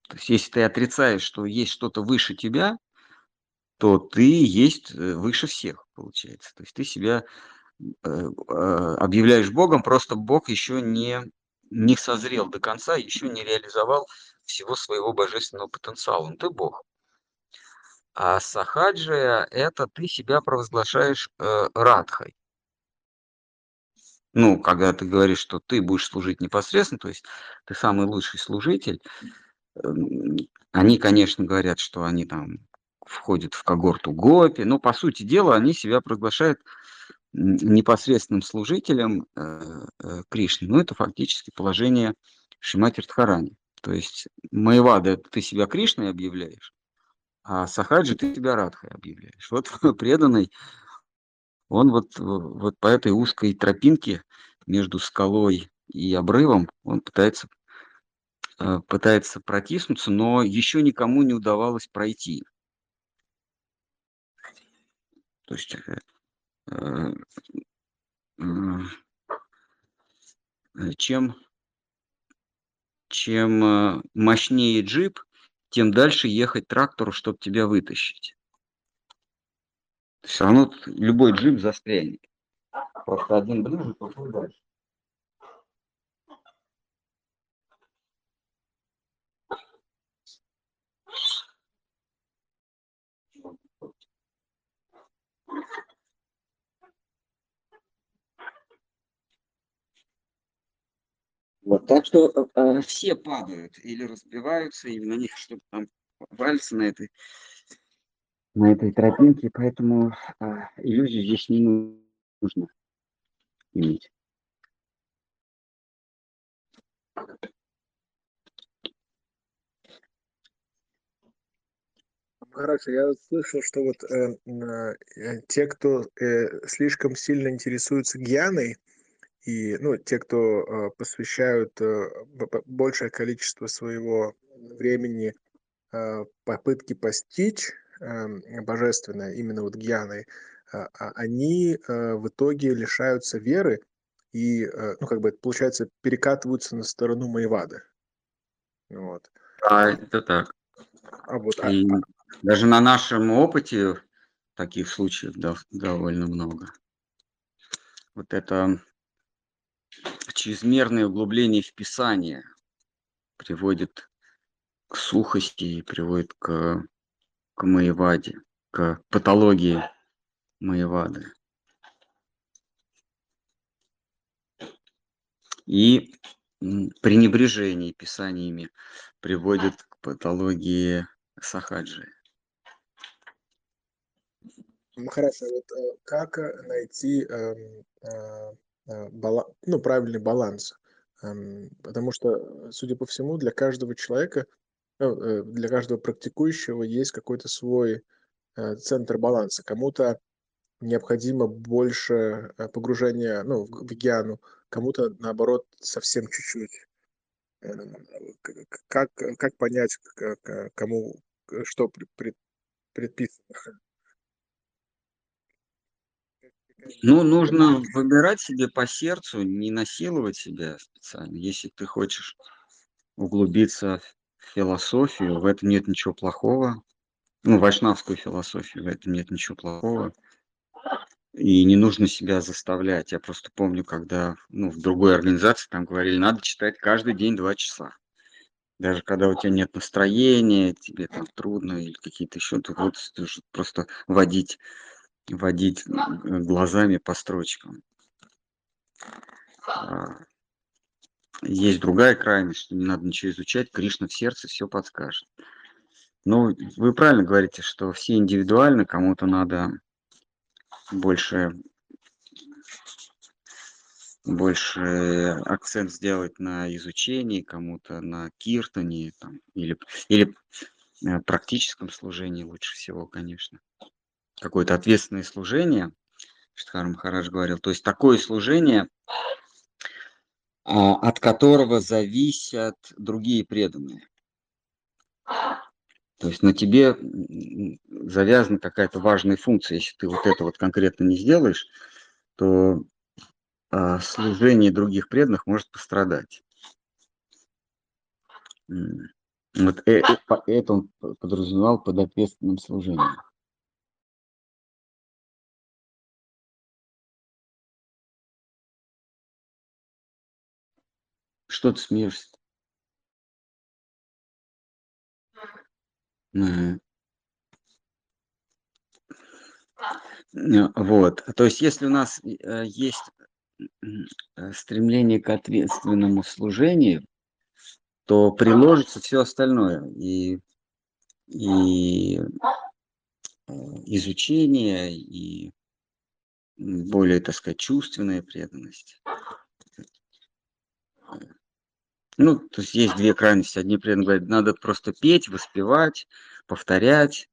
То есть, если ты отрицаешь, что есть что-то выше тебя, то ты есть выше всех, получается. То есть ты себя объявляешь Богом, просто Бог еще не созрел до конца, еще не реализовал всего своего божественного потенциала. Но ты Бог. А сахаджия — это ты себя провозглашаешь радхой. Ну, когда ты говоришь, что ты будешь служить непосредственно, то есть ты самый лучший служитель. Они, конечно, говорят, что они там входят в когорту гопи, но, по сути дела, они себя провозглашают непосредственным служителем Кришны. Ну, это фактически положение Шримати Радхарани. То есть майавада — ты себя Кришной объявляешь, а сахаджи — ты себя Радхой объявляешь. Вот преданный, он вот по этой узкой тропинке между скалой и обрывом, он пытается протиснуться, но еще никому не удавалось пройти. То есть чем мощнее джип, тем дальше ехать трактору, чтобы тебя вытащить. Все равно любой джип застрянет. Просто один ближе, другой дальше. Вот, так что все падают или разбиваются, и на них что-то там вальса на этой тропинке, поэтому иллюзию здесь не нужно иметь. Махарадж, я слышал, что вот те, кто слишком сильно интересуются гьяной, и ну, те, кто посвящают большее количество своего времени попытки постичь божественное, именно вот гьяной, они в итоге лишаются веры и, ну, как бы, получается, перекатываются на сторону Майавады. Вот. А это так. А вот, даже на нашем опыте таких случаев довольно много. Вот это чрезмерное углубление в Писание приводит к сухости и приводит к Майаваде, к патологии Майавады. И пренебрежение Писаниями приводит к патологии Сахаджи. Махарадж, а вот как найти правильный баланс? Потому что, судя по всему, для каждого человека, для каждого практикующего есть какой-то свой центр баланса. Кому-то необходимо больше погружения в гьяну, кому-то, наоборот, совсем чуть-чуть. Как понять, кому что предписано? Ну, нужно выбирать себе по сердцу, не насиловать себя специально. Если ты хочешь углубиться в философию, в этом нет ничего плохого. Ну, вайшнавскую философию, в этом нет ничего плохого. И не нужно себя заставлять. Я просто помню, когда в другой организации там говорили, надо читать каждый день 2 часа. Даже когда у тебя нет настроения, тебе там трудно или какие-то еще, ты вот просто водить глазами по строчкам. Есть другая крайность, что не надо ничего изучать, Кришна в сердце все подскажет. Но вы правильно говорите, что все индивидуально, кому-то надо больше акцент сделать на изучении, кому-то на киртане там, или практическом служении лучше всего, конечно. Какое-то ответственное служение, Шикхар Махарадж говорил, то есть такое служение, от которого зависят другие преданные. То есть на тебе завязана какая-то важная функция. Если ты вот это вот конкретно не сделаешь, то служение других преданных может пострадать. Вот это он подразумевал под ответственным служением. Что ты смеешься? Вот, то есть если у нас есть стремление к ответственному служению, то приложится все остальное, и изучение, и более, так сказать, чувственная преданность. Ну, то есть есть две крайности. Одни преданные говорят, надо просто петь, воспевать, повторять.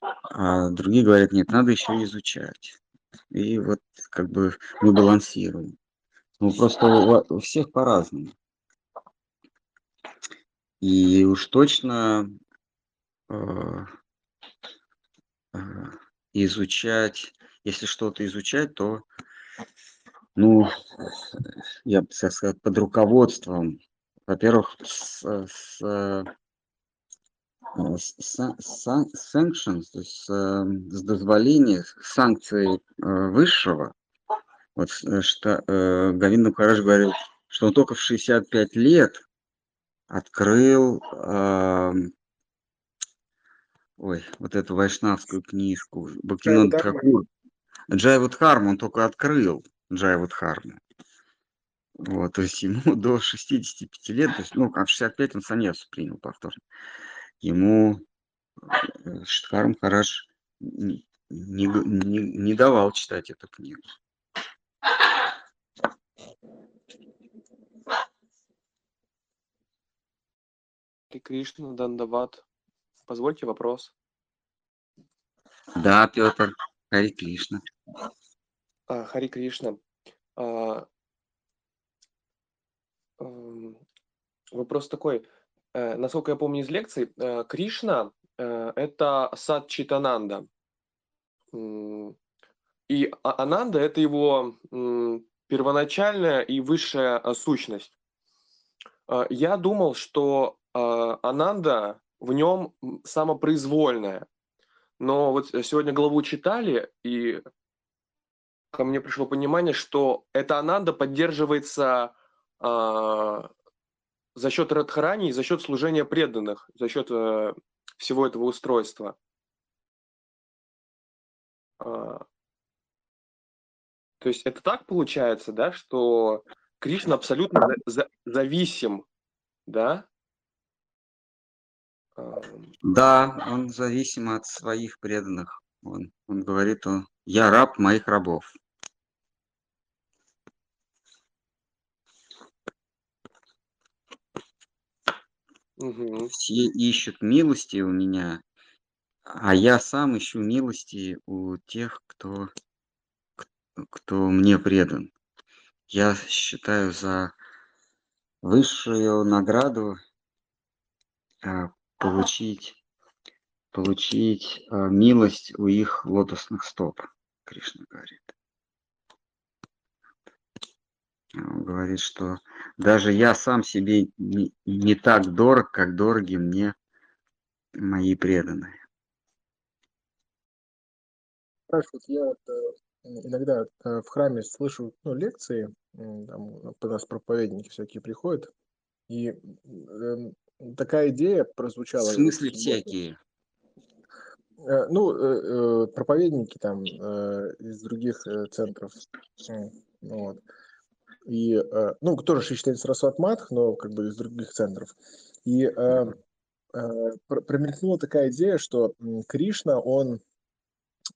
А другие говорят, нет, надо еще изучать. И вот как бы мы балансируем. Ну, просто у всех по-разному. И уж точно изучать, если что-то изучать, то, я бы сказал, под руководством. Во-первых, sanctions, то есть с дозволения санкций высшего. Вот Говинда Махарадж говорил, что он только в 65 лет открыл вот эту вайшнавскую книжку Бхагавадгита Тхакур. Джайва-дхарму он только открыл. Джайва-дхарму. Вот, то есть ему до 65 лет, то есть, 65 он саньясу принял повторно. ему Шикхар Махарадж не давал читать эту книгу. Кришна, Дандават. Позвольте вопрос. Да, Петр. Хари Кришна. Хари Кришна. Вопрос такой. Насколько я помню из лекций, Кришна – это Сат-Читананда. И Ананда – это его первоначальная и высшая сущность. Я думал, что Ананда в нем самопроизвольная. Но вот сегодня главу читали, и ко мне пришло понимание, что эта Ананда поддерживается за счет Радхарани и за счет служения преданных, за счет всего этого устройства. То есть это так получается, да, что Кришна абсолютно зависим, да? Да, он зависим от своих преданных. Он говорит, я раб моих рабов. Угу. Все ищут милости у меня, а я сам ищу милости у тех, кто мне предан. Я считаю за высшую награду получить милость у их лотосных стоп, Кришна говорит. Он говорит, что даже я сам себе не так дорог, как дороги мне мои преданные. Спрашивают, я иногда в храме слышу лекции, там, по нас проповедники всякие приходят, и такая идея прозвучала. В смысле всякие? Ну, проповедники там из других центров. Вот. И, ну, тоже считает Сарасват Матх, но как бы из других центров. И промелькнула такая идея, что Кришна, он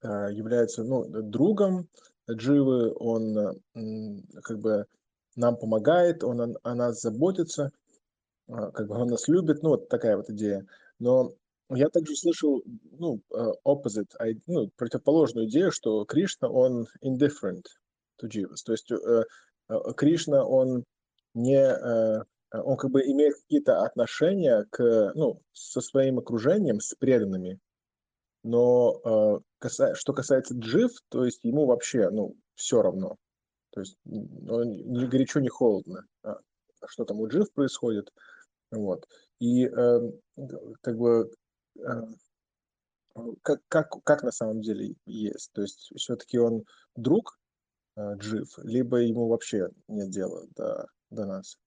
является, другом Дживы, он как бы нам помогает, он о нас заботится, как бы он нас любит, такая вот идея. Но я также слышал, противоположную идею, что Кришна, он indifferent to Jivas, то есть Кришна, он как бы имеет какие-то отношения со своим окружением, с преданными, но что касается джив, то есть ему вообще, все равно, то есть ни горячо, ни холодно, что там у джив происходит, вот, и как бы как на самом деле есть, то есть все-таки он друг джив, либо ему вообще нет дела до нас.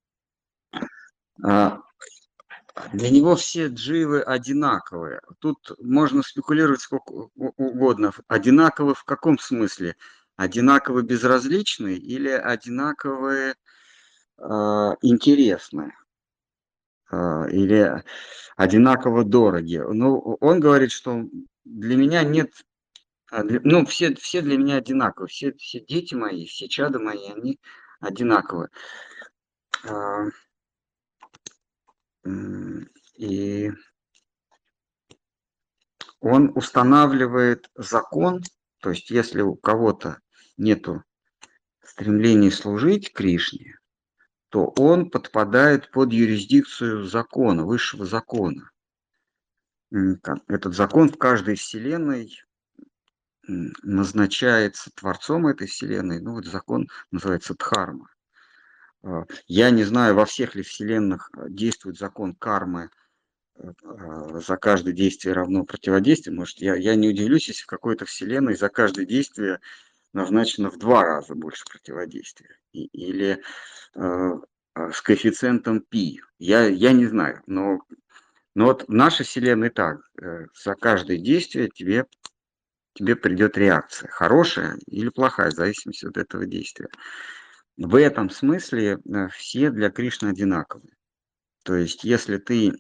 Для него все дживы одинаковые. Тут можно спекулировать сколько угодно. Одинаковы в каком смысле? Одинаково безразличные или одинаковые интересные? Или одинаково дороги? Он говорит, что для меня нет... все для меня одинаковы, все дети мои, все чада мои, они одинаковы. И он устанавливает закон, то есть если у кого-то нету стремления служить Кришне, то он подпадает под юрисдикцию закона, высшего закона. Этот закон в каждой вселенной назначается творцом этой вселенной, закон называется Дхарма. Я не знаю, во всех ли вселенных действует закон кармы, за каждое действие равно противодействие. Может, я не удивлюсь, если в какой-то вселенной за каждое действие назначено в 2 раза больше противодействия. Или с коэффициентом π. Я не знаю, но вот наша вселенная так. За каждое действие тебе придет реакция, хорошая или плохая, в зависимости от этого действия. В этом смысле все для Кришны одинаковы. То есть, если ты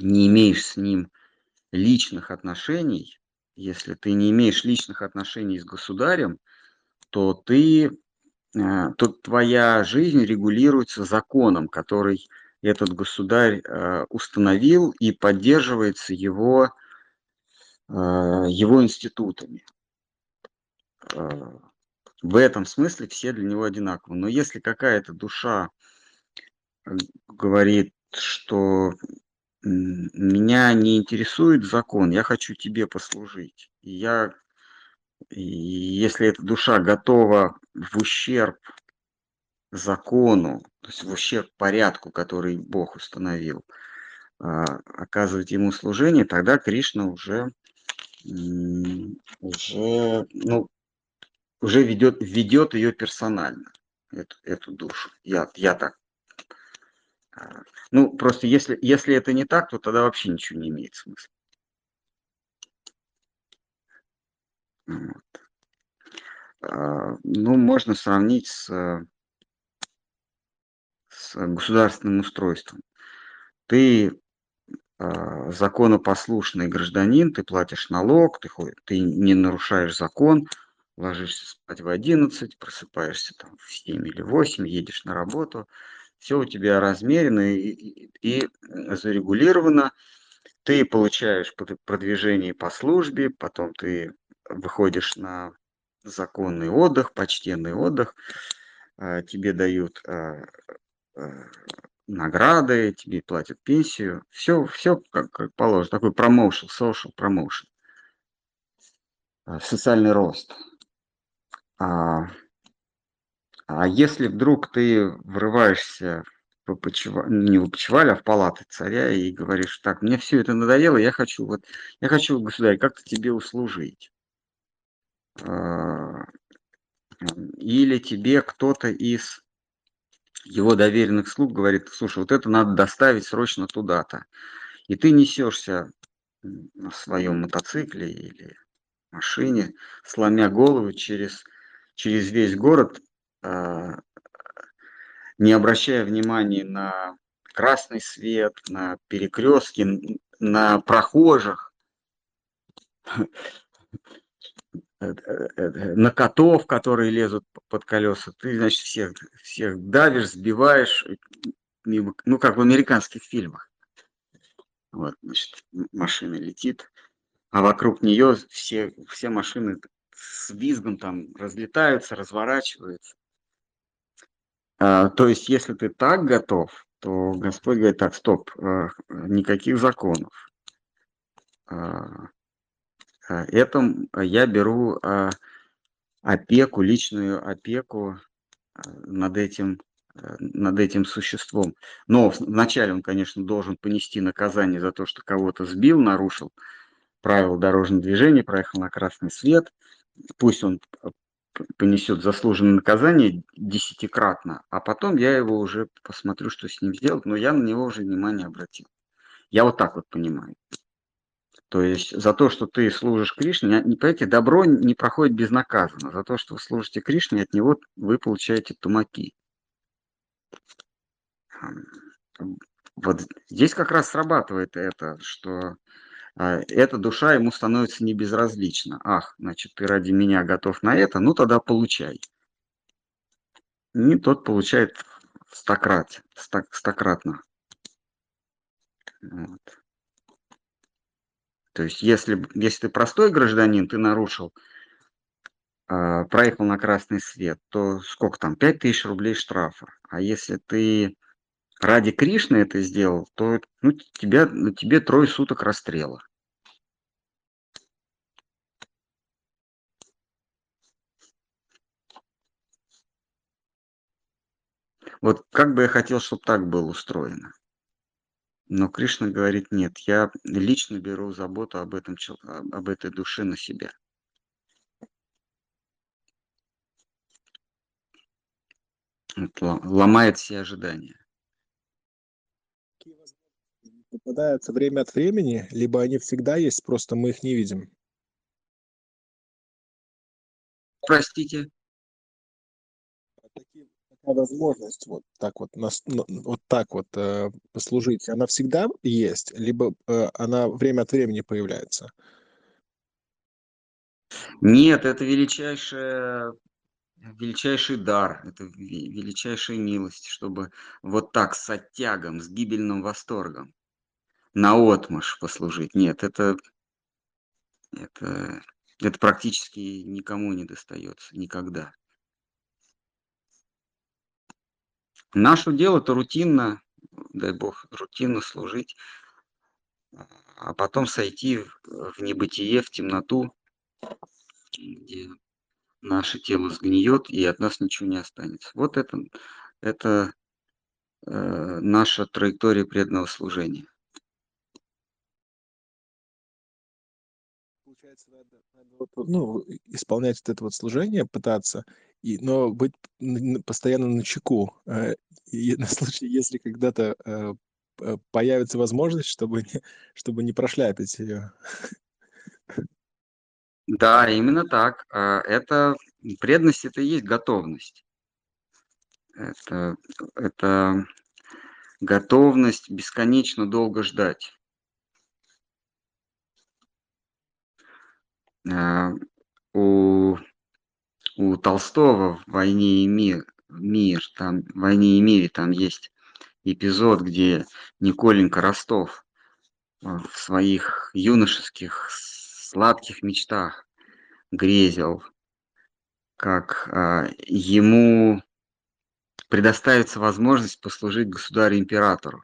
не имеешь с ним личных отношений, если ты не имеешь личных отношений с государем, то твоя жизнь регулируется законом, который этот государь установил, и поддерживается его институтами. В этом смысле все для него одинаковы. Но если какая-то душа говорит, что меня не интересует закон, я хочу тебе послужить, и если эта душа готова в ущерб закону, то есть в ущерб порядку, который Бог установил, оказывать ему служение, тогда Кришна уже ведет ее персонально, эту душу. Я так. Ну, просто если это не так, то тогда вообще ничего не имеет смысла. Вот. Ну, можно сравнить с государственным устройством. Ты законопослушный гражданин, ты платишь налог, ты не нарушаешь закон, ложишься спать в 11, просыпаешься там в 7 или 8, едешь на работу. Все у тебя размерено и зарегулировано. Ты получаешь продвижение по службе, потом ты выходишь на законный отдых, почтенный отдых. Тебе дают награды, тебе платят пенсию. Все как положено. Такой промоушен, social promotion. Социальный рост. А если вдруг ты врываешься в палаты царя и говоришь: так, мне все это надоело, я хочу, государь, как-то тебе услужить. Или тебе кто-то из его доверенных слуг говорит: слушай, вот это надо доставить срочно туда-то. И ты несешься на своем мотоцикле или машине, сломя голову через весь город, не обращая внимания на красный свет, на перекрестки, на прохожих, на котов, которые лезут под колеса. Ты, значит, всех давишь, сбиваешь, ну, как в американских фильмах. Вот, значит, машина летит, а вокруг нее все машины с визгом там разлетаются, разворачиваются. То есть, если ты так готов, то Господь говорит: так, стоп, никаких законов. Это я беру опеку, личную опеку над этим существом. Но вначале он, конечно, должен понести наказание за то, что кого-то сбил, нарушил правила дорожного движения, проехал на красный свет. Пусть он понесет заслуженное наказание 10-кратно, а потом я его уже посмотрю, что с ним сделать, но я на него уже внимание обратил. Я вот так вот понимаю. То есть за то, что ты служишь Кришне, понимаете, добро не проходит безнаказанно. За то, что вы служите Кришне, от него вы получаете тумаки. Вот здесь как раз срабатывает это, что эта душа ему становится небезразлична. Ах, значит, ты ради меня готов на это, ну тогда получай. И тот получает стократно. Вот. То есть, если ты простой гражданин, ты нарушил, проехал на красный свет, то сколько там, 5000 рублей штрафа. А если ты ради Кришны это сделал, то тебе 3 суток расстрела. Вот как бы я хотел, чтобы так было устроено. Но Кришна говорит: нет, я лично беру заботу об этой душе на себя. Это ломает все ожидания. Попадаются время от времени, либо они всегда есть, просто мы их не видим. Простите. возможность вот так вот, послужить, она всегда есть, либо она время от времени появляется? Нет, это величайший дар, это величайшая милость, чтобы вот так с оттягом, с гибельным восторгом наотмашь послужить. Нет, это практически никому не достается, никогда. Наше дело это рутинно, дай бог, рутинно служить, а потом сойти в небытие, в темноту, где наше тело сгниет и от нас ничего не останется. Вот это наша траектория преданного служения. Получается, надо исполнять вот это вот служение, пытаться, но быть постоянно начеку. На случай, если когда-то появится возможность, чтобы не прошляпить ее. Да, именно так. Это преданность, это и есть готовность. Это готовность бесконечно долго ждать. У Толстого в «Войне и мире», там, в «Войне и мире» там есть эпизод, где Николенька Ростов в своих юношеских сладких мечтах грезил, как ему предоставится возможность послужить государю-императору.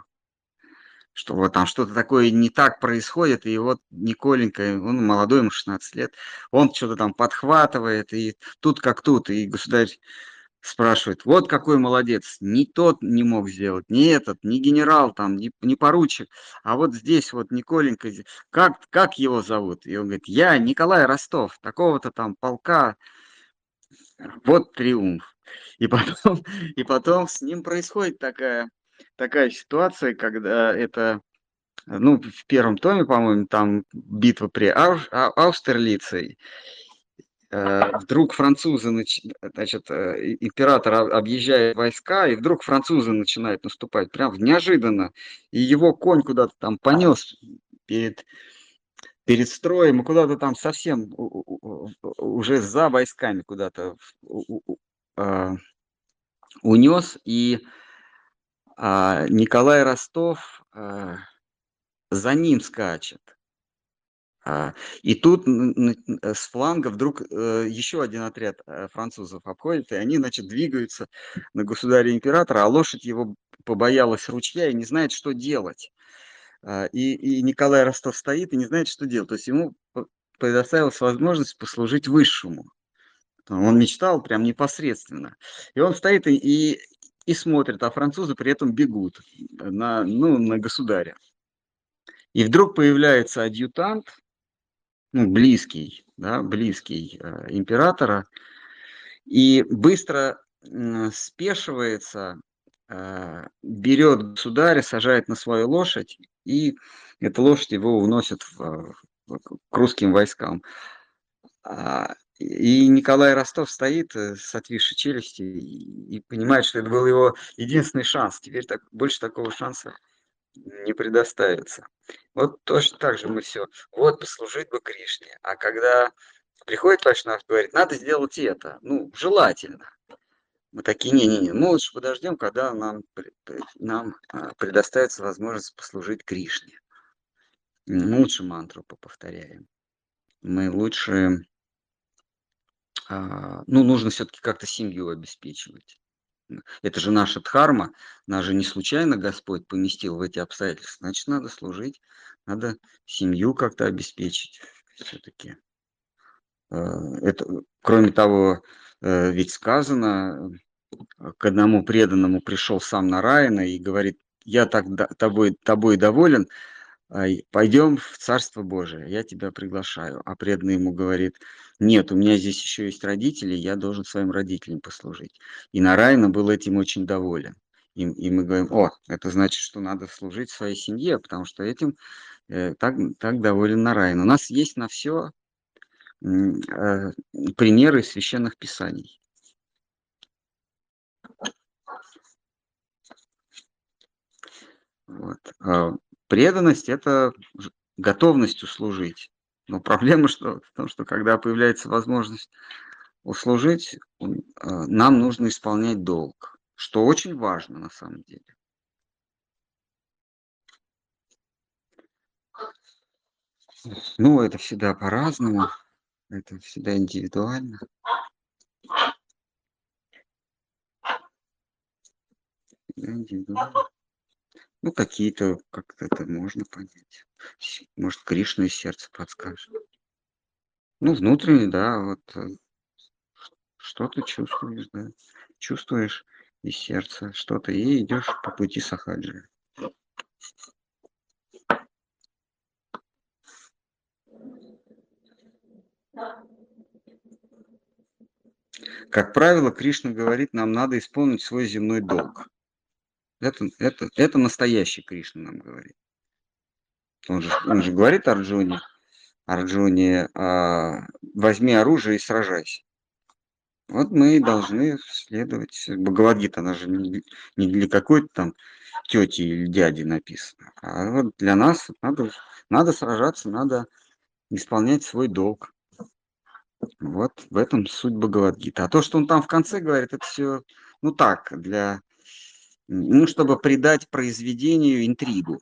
Что вот там что-то такое не так происходит, и вот Николенька, он молодой, ему 16 лет, он что-то там подхватывает, и тут как тут, и государь спрашивает, вот какой молодец, ни тот не мог сделать, ни этот, ни генерал, там, ни поручик, а вот здесь вот Николенька, как его зовут? И он говорит, я Николай Ростов, такого-то там полка, вот триумф. И потом с ним происходит такая ситуация, когда это, в первом томе, по-моему, там битва при Аустерлице. Вдруг французы, значит, император объезжает войска, и вдруг французы начинают наступать, прям неожиданно. И его конь куда-то там понес перед строем, и куда-то там совсем уже за войсками куда-то унес, и Николай Ростов за ним скачет. И тут с фланга вдруг еще один отряд французов обходит, и они, значит, двигаются на государя-императора, а лошадь его побоялась ручья и не знает, что делать. И Николай Ростов стоит и не знает, что делать. То есть ему предоставилась возможность послужить высшему. Он мечтал прям непосредственно. И он стоит и смотрит, а французы при этом бегут на государя. И вдруг появляется адъютант, близкий императора, и быстро спешивается, берет государя, сажает на свою лошадь, и эта лошадь его уносит к русским войскам. И Николай Ростов стоит с отвисшей челюсти и понимает, что это был его единственный шанс. Теперь больше такого шанса не предоставится. Вот точно так же мы все. Вот послужить бы Кришне. А когда приходит Вайшнав, говорит, надо сделать это. Желательно. Мы такие, не-не-не, мы лучше подождем, когда нам предоставится возможность послужить Кришне. Мы лучше мантру повторяем. Мы лучше... нужно все-таки как-то семью обеспечивать. Это же наша дхарма, нас же не случайно Господь поместил в эти обстоятельства. Значит, надо служить, надо семью как-то обеспечить все-таки. Кроме того, ведь сказано, к одному преданному пришел сам Нараян и говорит, я так тобой доволен, пойдем в Царство Божие, я тебя приглашаю. А преданный ему говорит, нет, у меня здесь еще есть родители, я должен своим родителям послужить. И Нараян был этим очень доволен. И мы говорим, это значит, что надо служить своей семье, потому что этим так доволен Нараян. У нас есть на все примеры из священных писаний. Вот. Преданность – это готовность услужить. Но проблема в том, что когда появляется возможность услужить, нам нужно исполнять долг, что очень важно на самом деле. Ну, это всегда по-разному, это всегда индивидуально. Ну, какие-то, как-то это можно понять. Может, Кришна из сердца подскажет. Ну, внутренне, да, вот что ты чувствуешь, да. Чувствуешь из сердца что-то и идешь по пути сахаджи. Как правило, Кришна говорит, нам надо исполнить свой земной долг. Это настоящий Кришна нам говорит. Он же говорит Арджуне, возьми оружие и сражайся. Вот мы и должны следовать. Бхагавадгита, она же не для какой-то там тети или дяди написана. А вот для нас надо сражаться, надо исполнять свой долг. Вот в этом суть Бхагавадгиты. А то, что он там в конце говорит, это все, ну так, чтобы придать произведению интригу.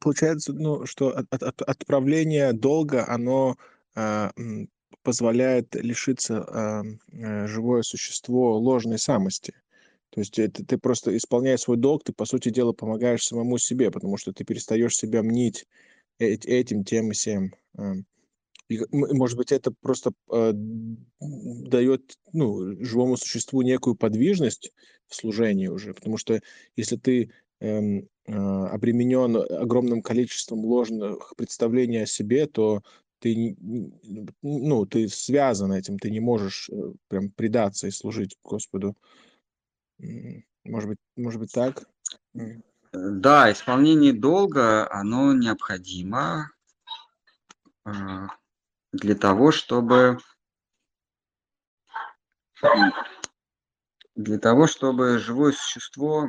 Получается, что отправление долга, оно позволяет лишиться живое существо ложной самости. То есть ты просто исполняешь свой долг, ты, по сути дела, помогаешь самому себе, потому что ты перестаешь себя мнить этим, тем и всем. И, может быть, это просто дает живому существу некую подвижность в служении уже, потому что если ты обременен огромным количеством ложных представлений о себе, то ты связан этим, ты не можешь прям предаться и служить Господу. Может быть, так? Да, исполнение долга, оно необходимо для того, чтобы живое существо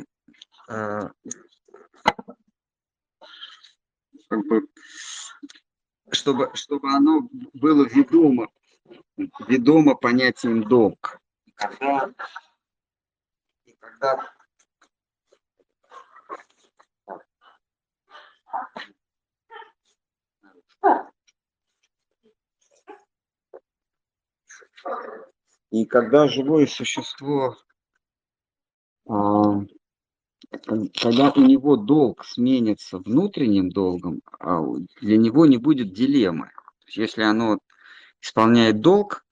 чтобы оно было ведомо понятием долг. И когда живое существо, когда у него долг сменится внутренним долгом, для него не будет дилеммы. Если оно исполняет долг,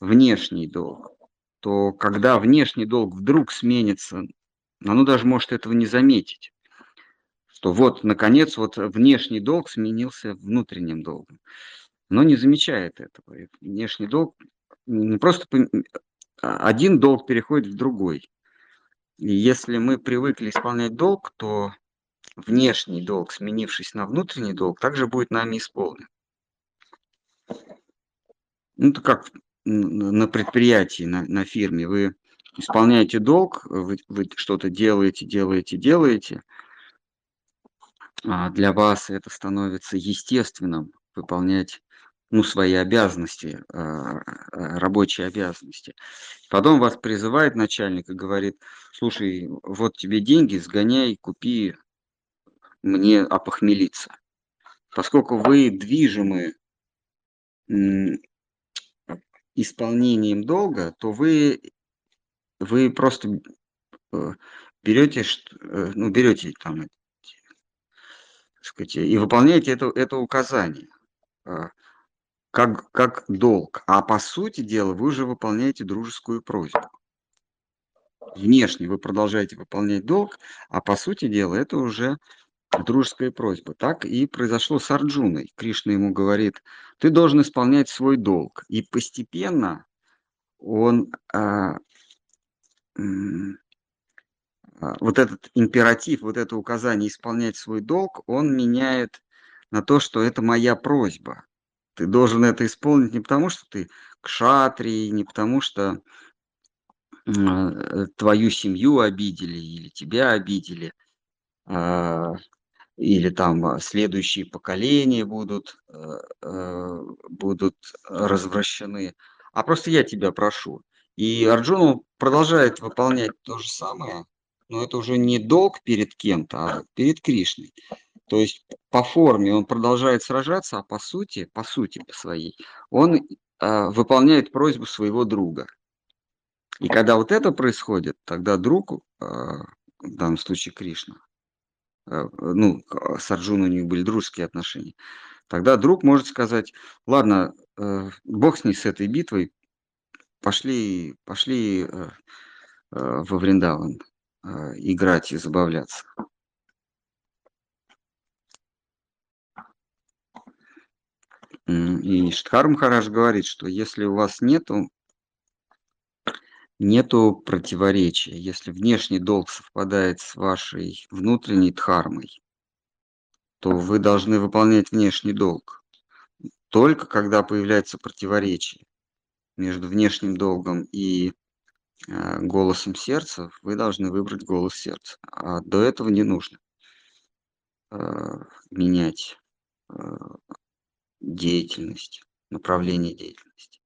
внешний долг, то когда внешний долг вдруг сменится, оно даже может этого не заметить. Что вот, наконец, вот внешний долг сменился внутренним долгом. Оно не замечает этого. И внешний долг не просто... Один долг переходит в другой. И если мы привыкли исполнять долг, то внешний долг, сменившись на внутренний долг, также будет нами исполнен. Это как на предприятии, на фирме. Вы исполняете долг, вы что-то делаете. Для вас это становится естественным, выполнять свои обязанности, рабочие обязанности. Потом вас призывает начальник и говорит: слушай, вот тебе деньги, сгоняй, купи мне опохмелиться. Поскольку вы движимы исполнением долга, то вы просто берете там, сказать, и выполняете это указание как долг. А по сути дела вы же выполняете дружескую просьбу. Внешне вы продолжаете выполнять долг, а по сути дела это уже дружеская просьба. Так и произошло с Арджуной. Кришна ему говорит: ты должен исполнять свой долг. И постепенно он вот этот императив, вот это указание исполнять свой долг, он меняет на то, что это моя просьба. Ты должен это исполнить не потому, что ты кшатрий, не потому, что твою семью обидели или тебя обидели, или там следующие поколения будут развращены, а просто я тебя прошу. И Арджуна продолжает выполнять то же самое, но это уже не долг перед кем-то, а перед Кришной. То есть по форме он продолжает сражаться, а по сути своей, он выполняет просьбу своего друга. И когда вот это происходит, тогда друг, в данном случае Кришна, ну, с Арджуной у них были дружеские отношения, тогда друг может сказать: ладно, бог с ней, с этой битвой, пошли во Вриндаван играть и забавляться. И Шикхар Махарадж говорит, что если у вас нету противоречия, если внешний долг совпадает с вашей внутренней дхармой, то вы должны выполнять внешний долг. Только когда появляется противоречие между внешним долгом и голосом сердца, вы должны выбрать голос сердца. А до этого не нужно менять деятельность, направление деятельности.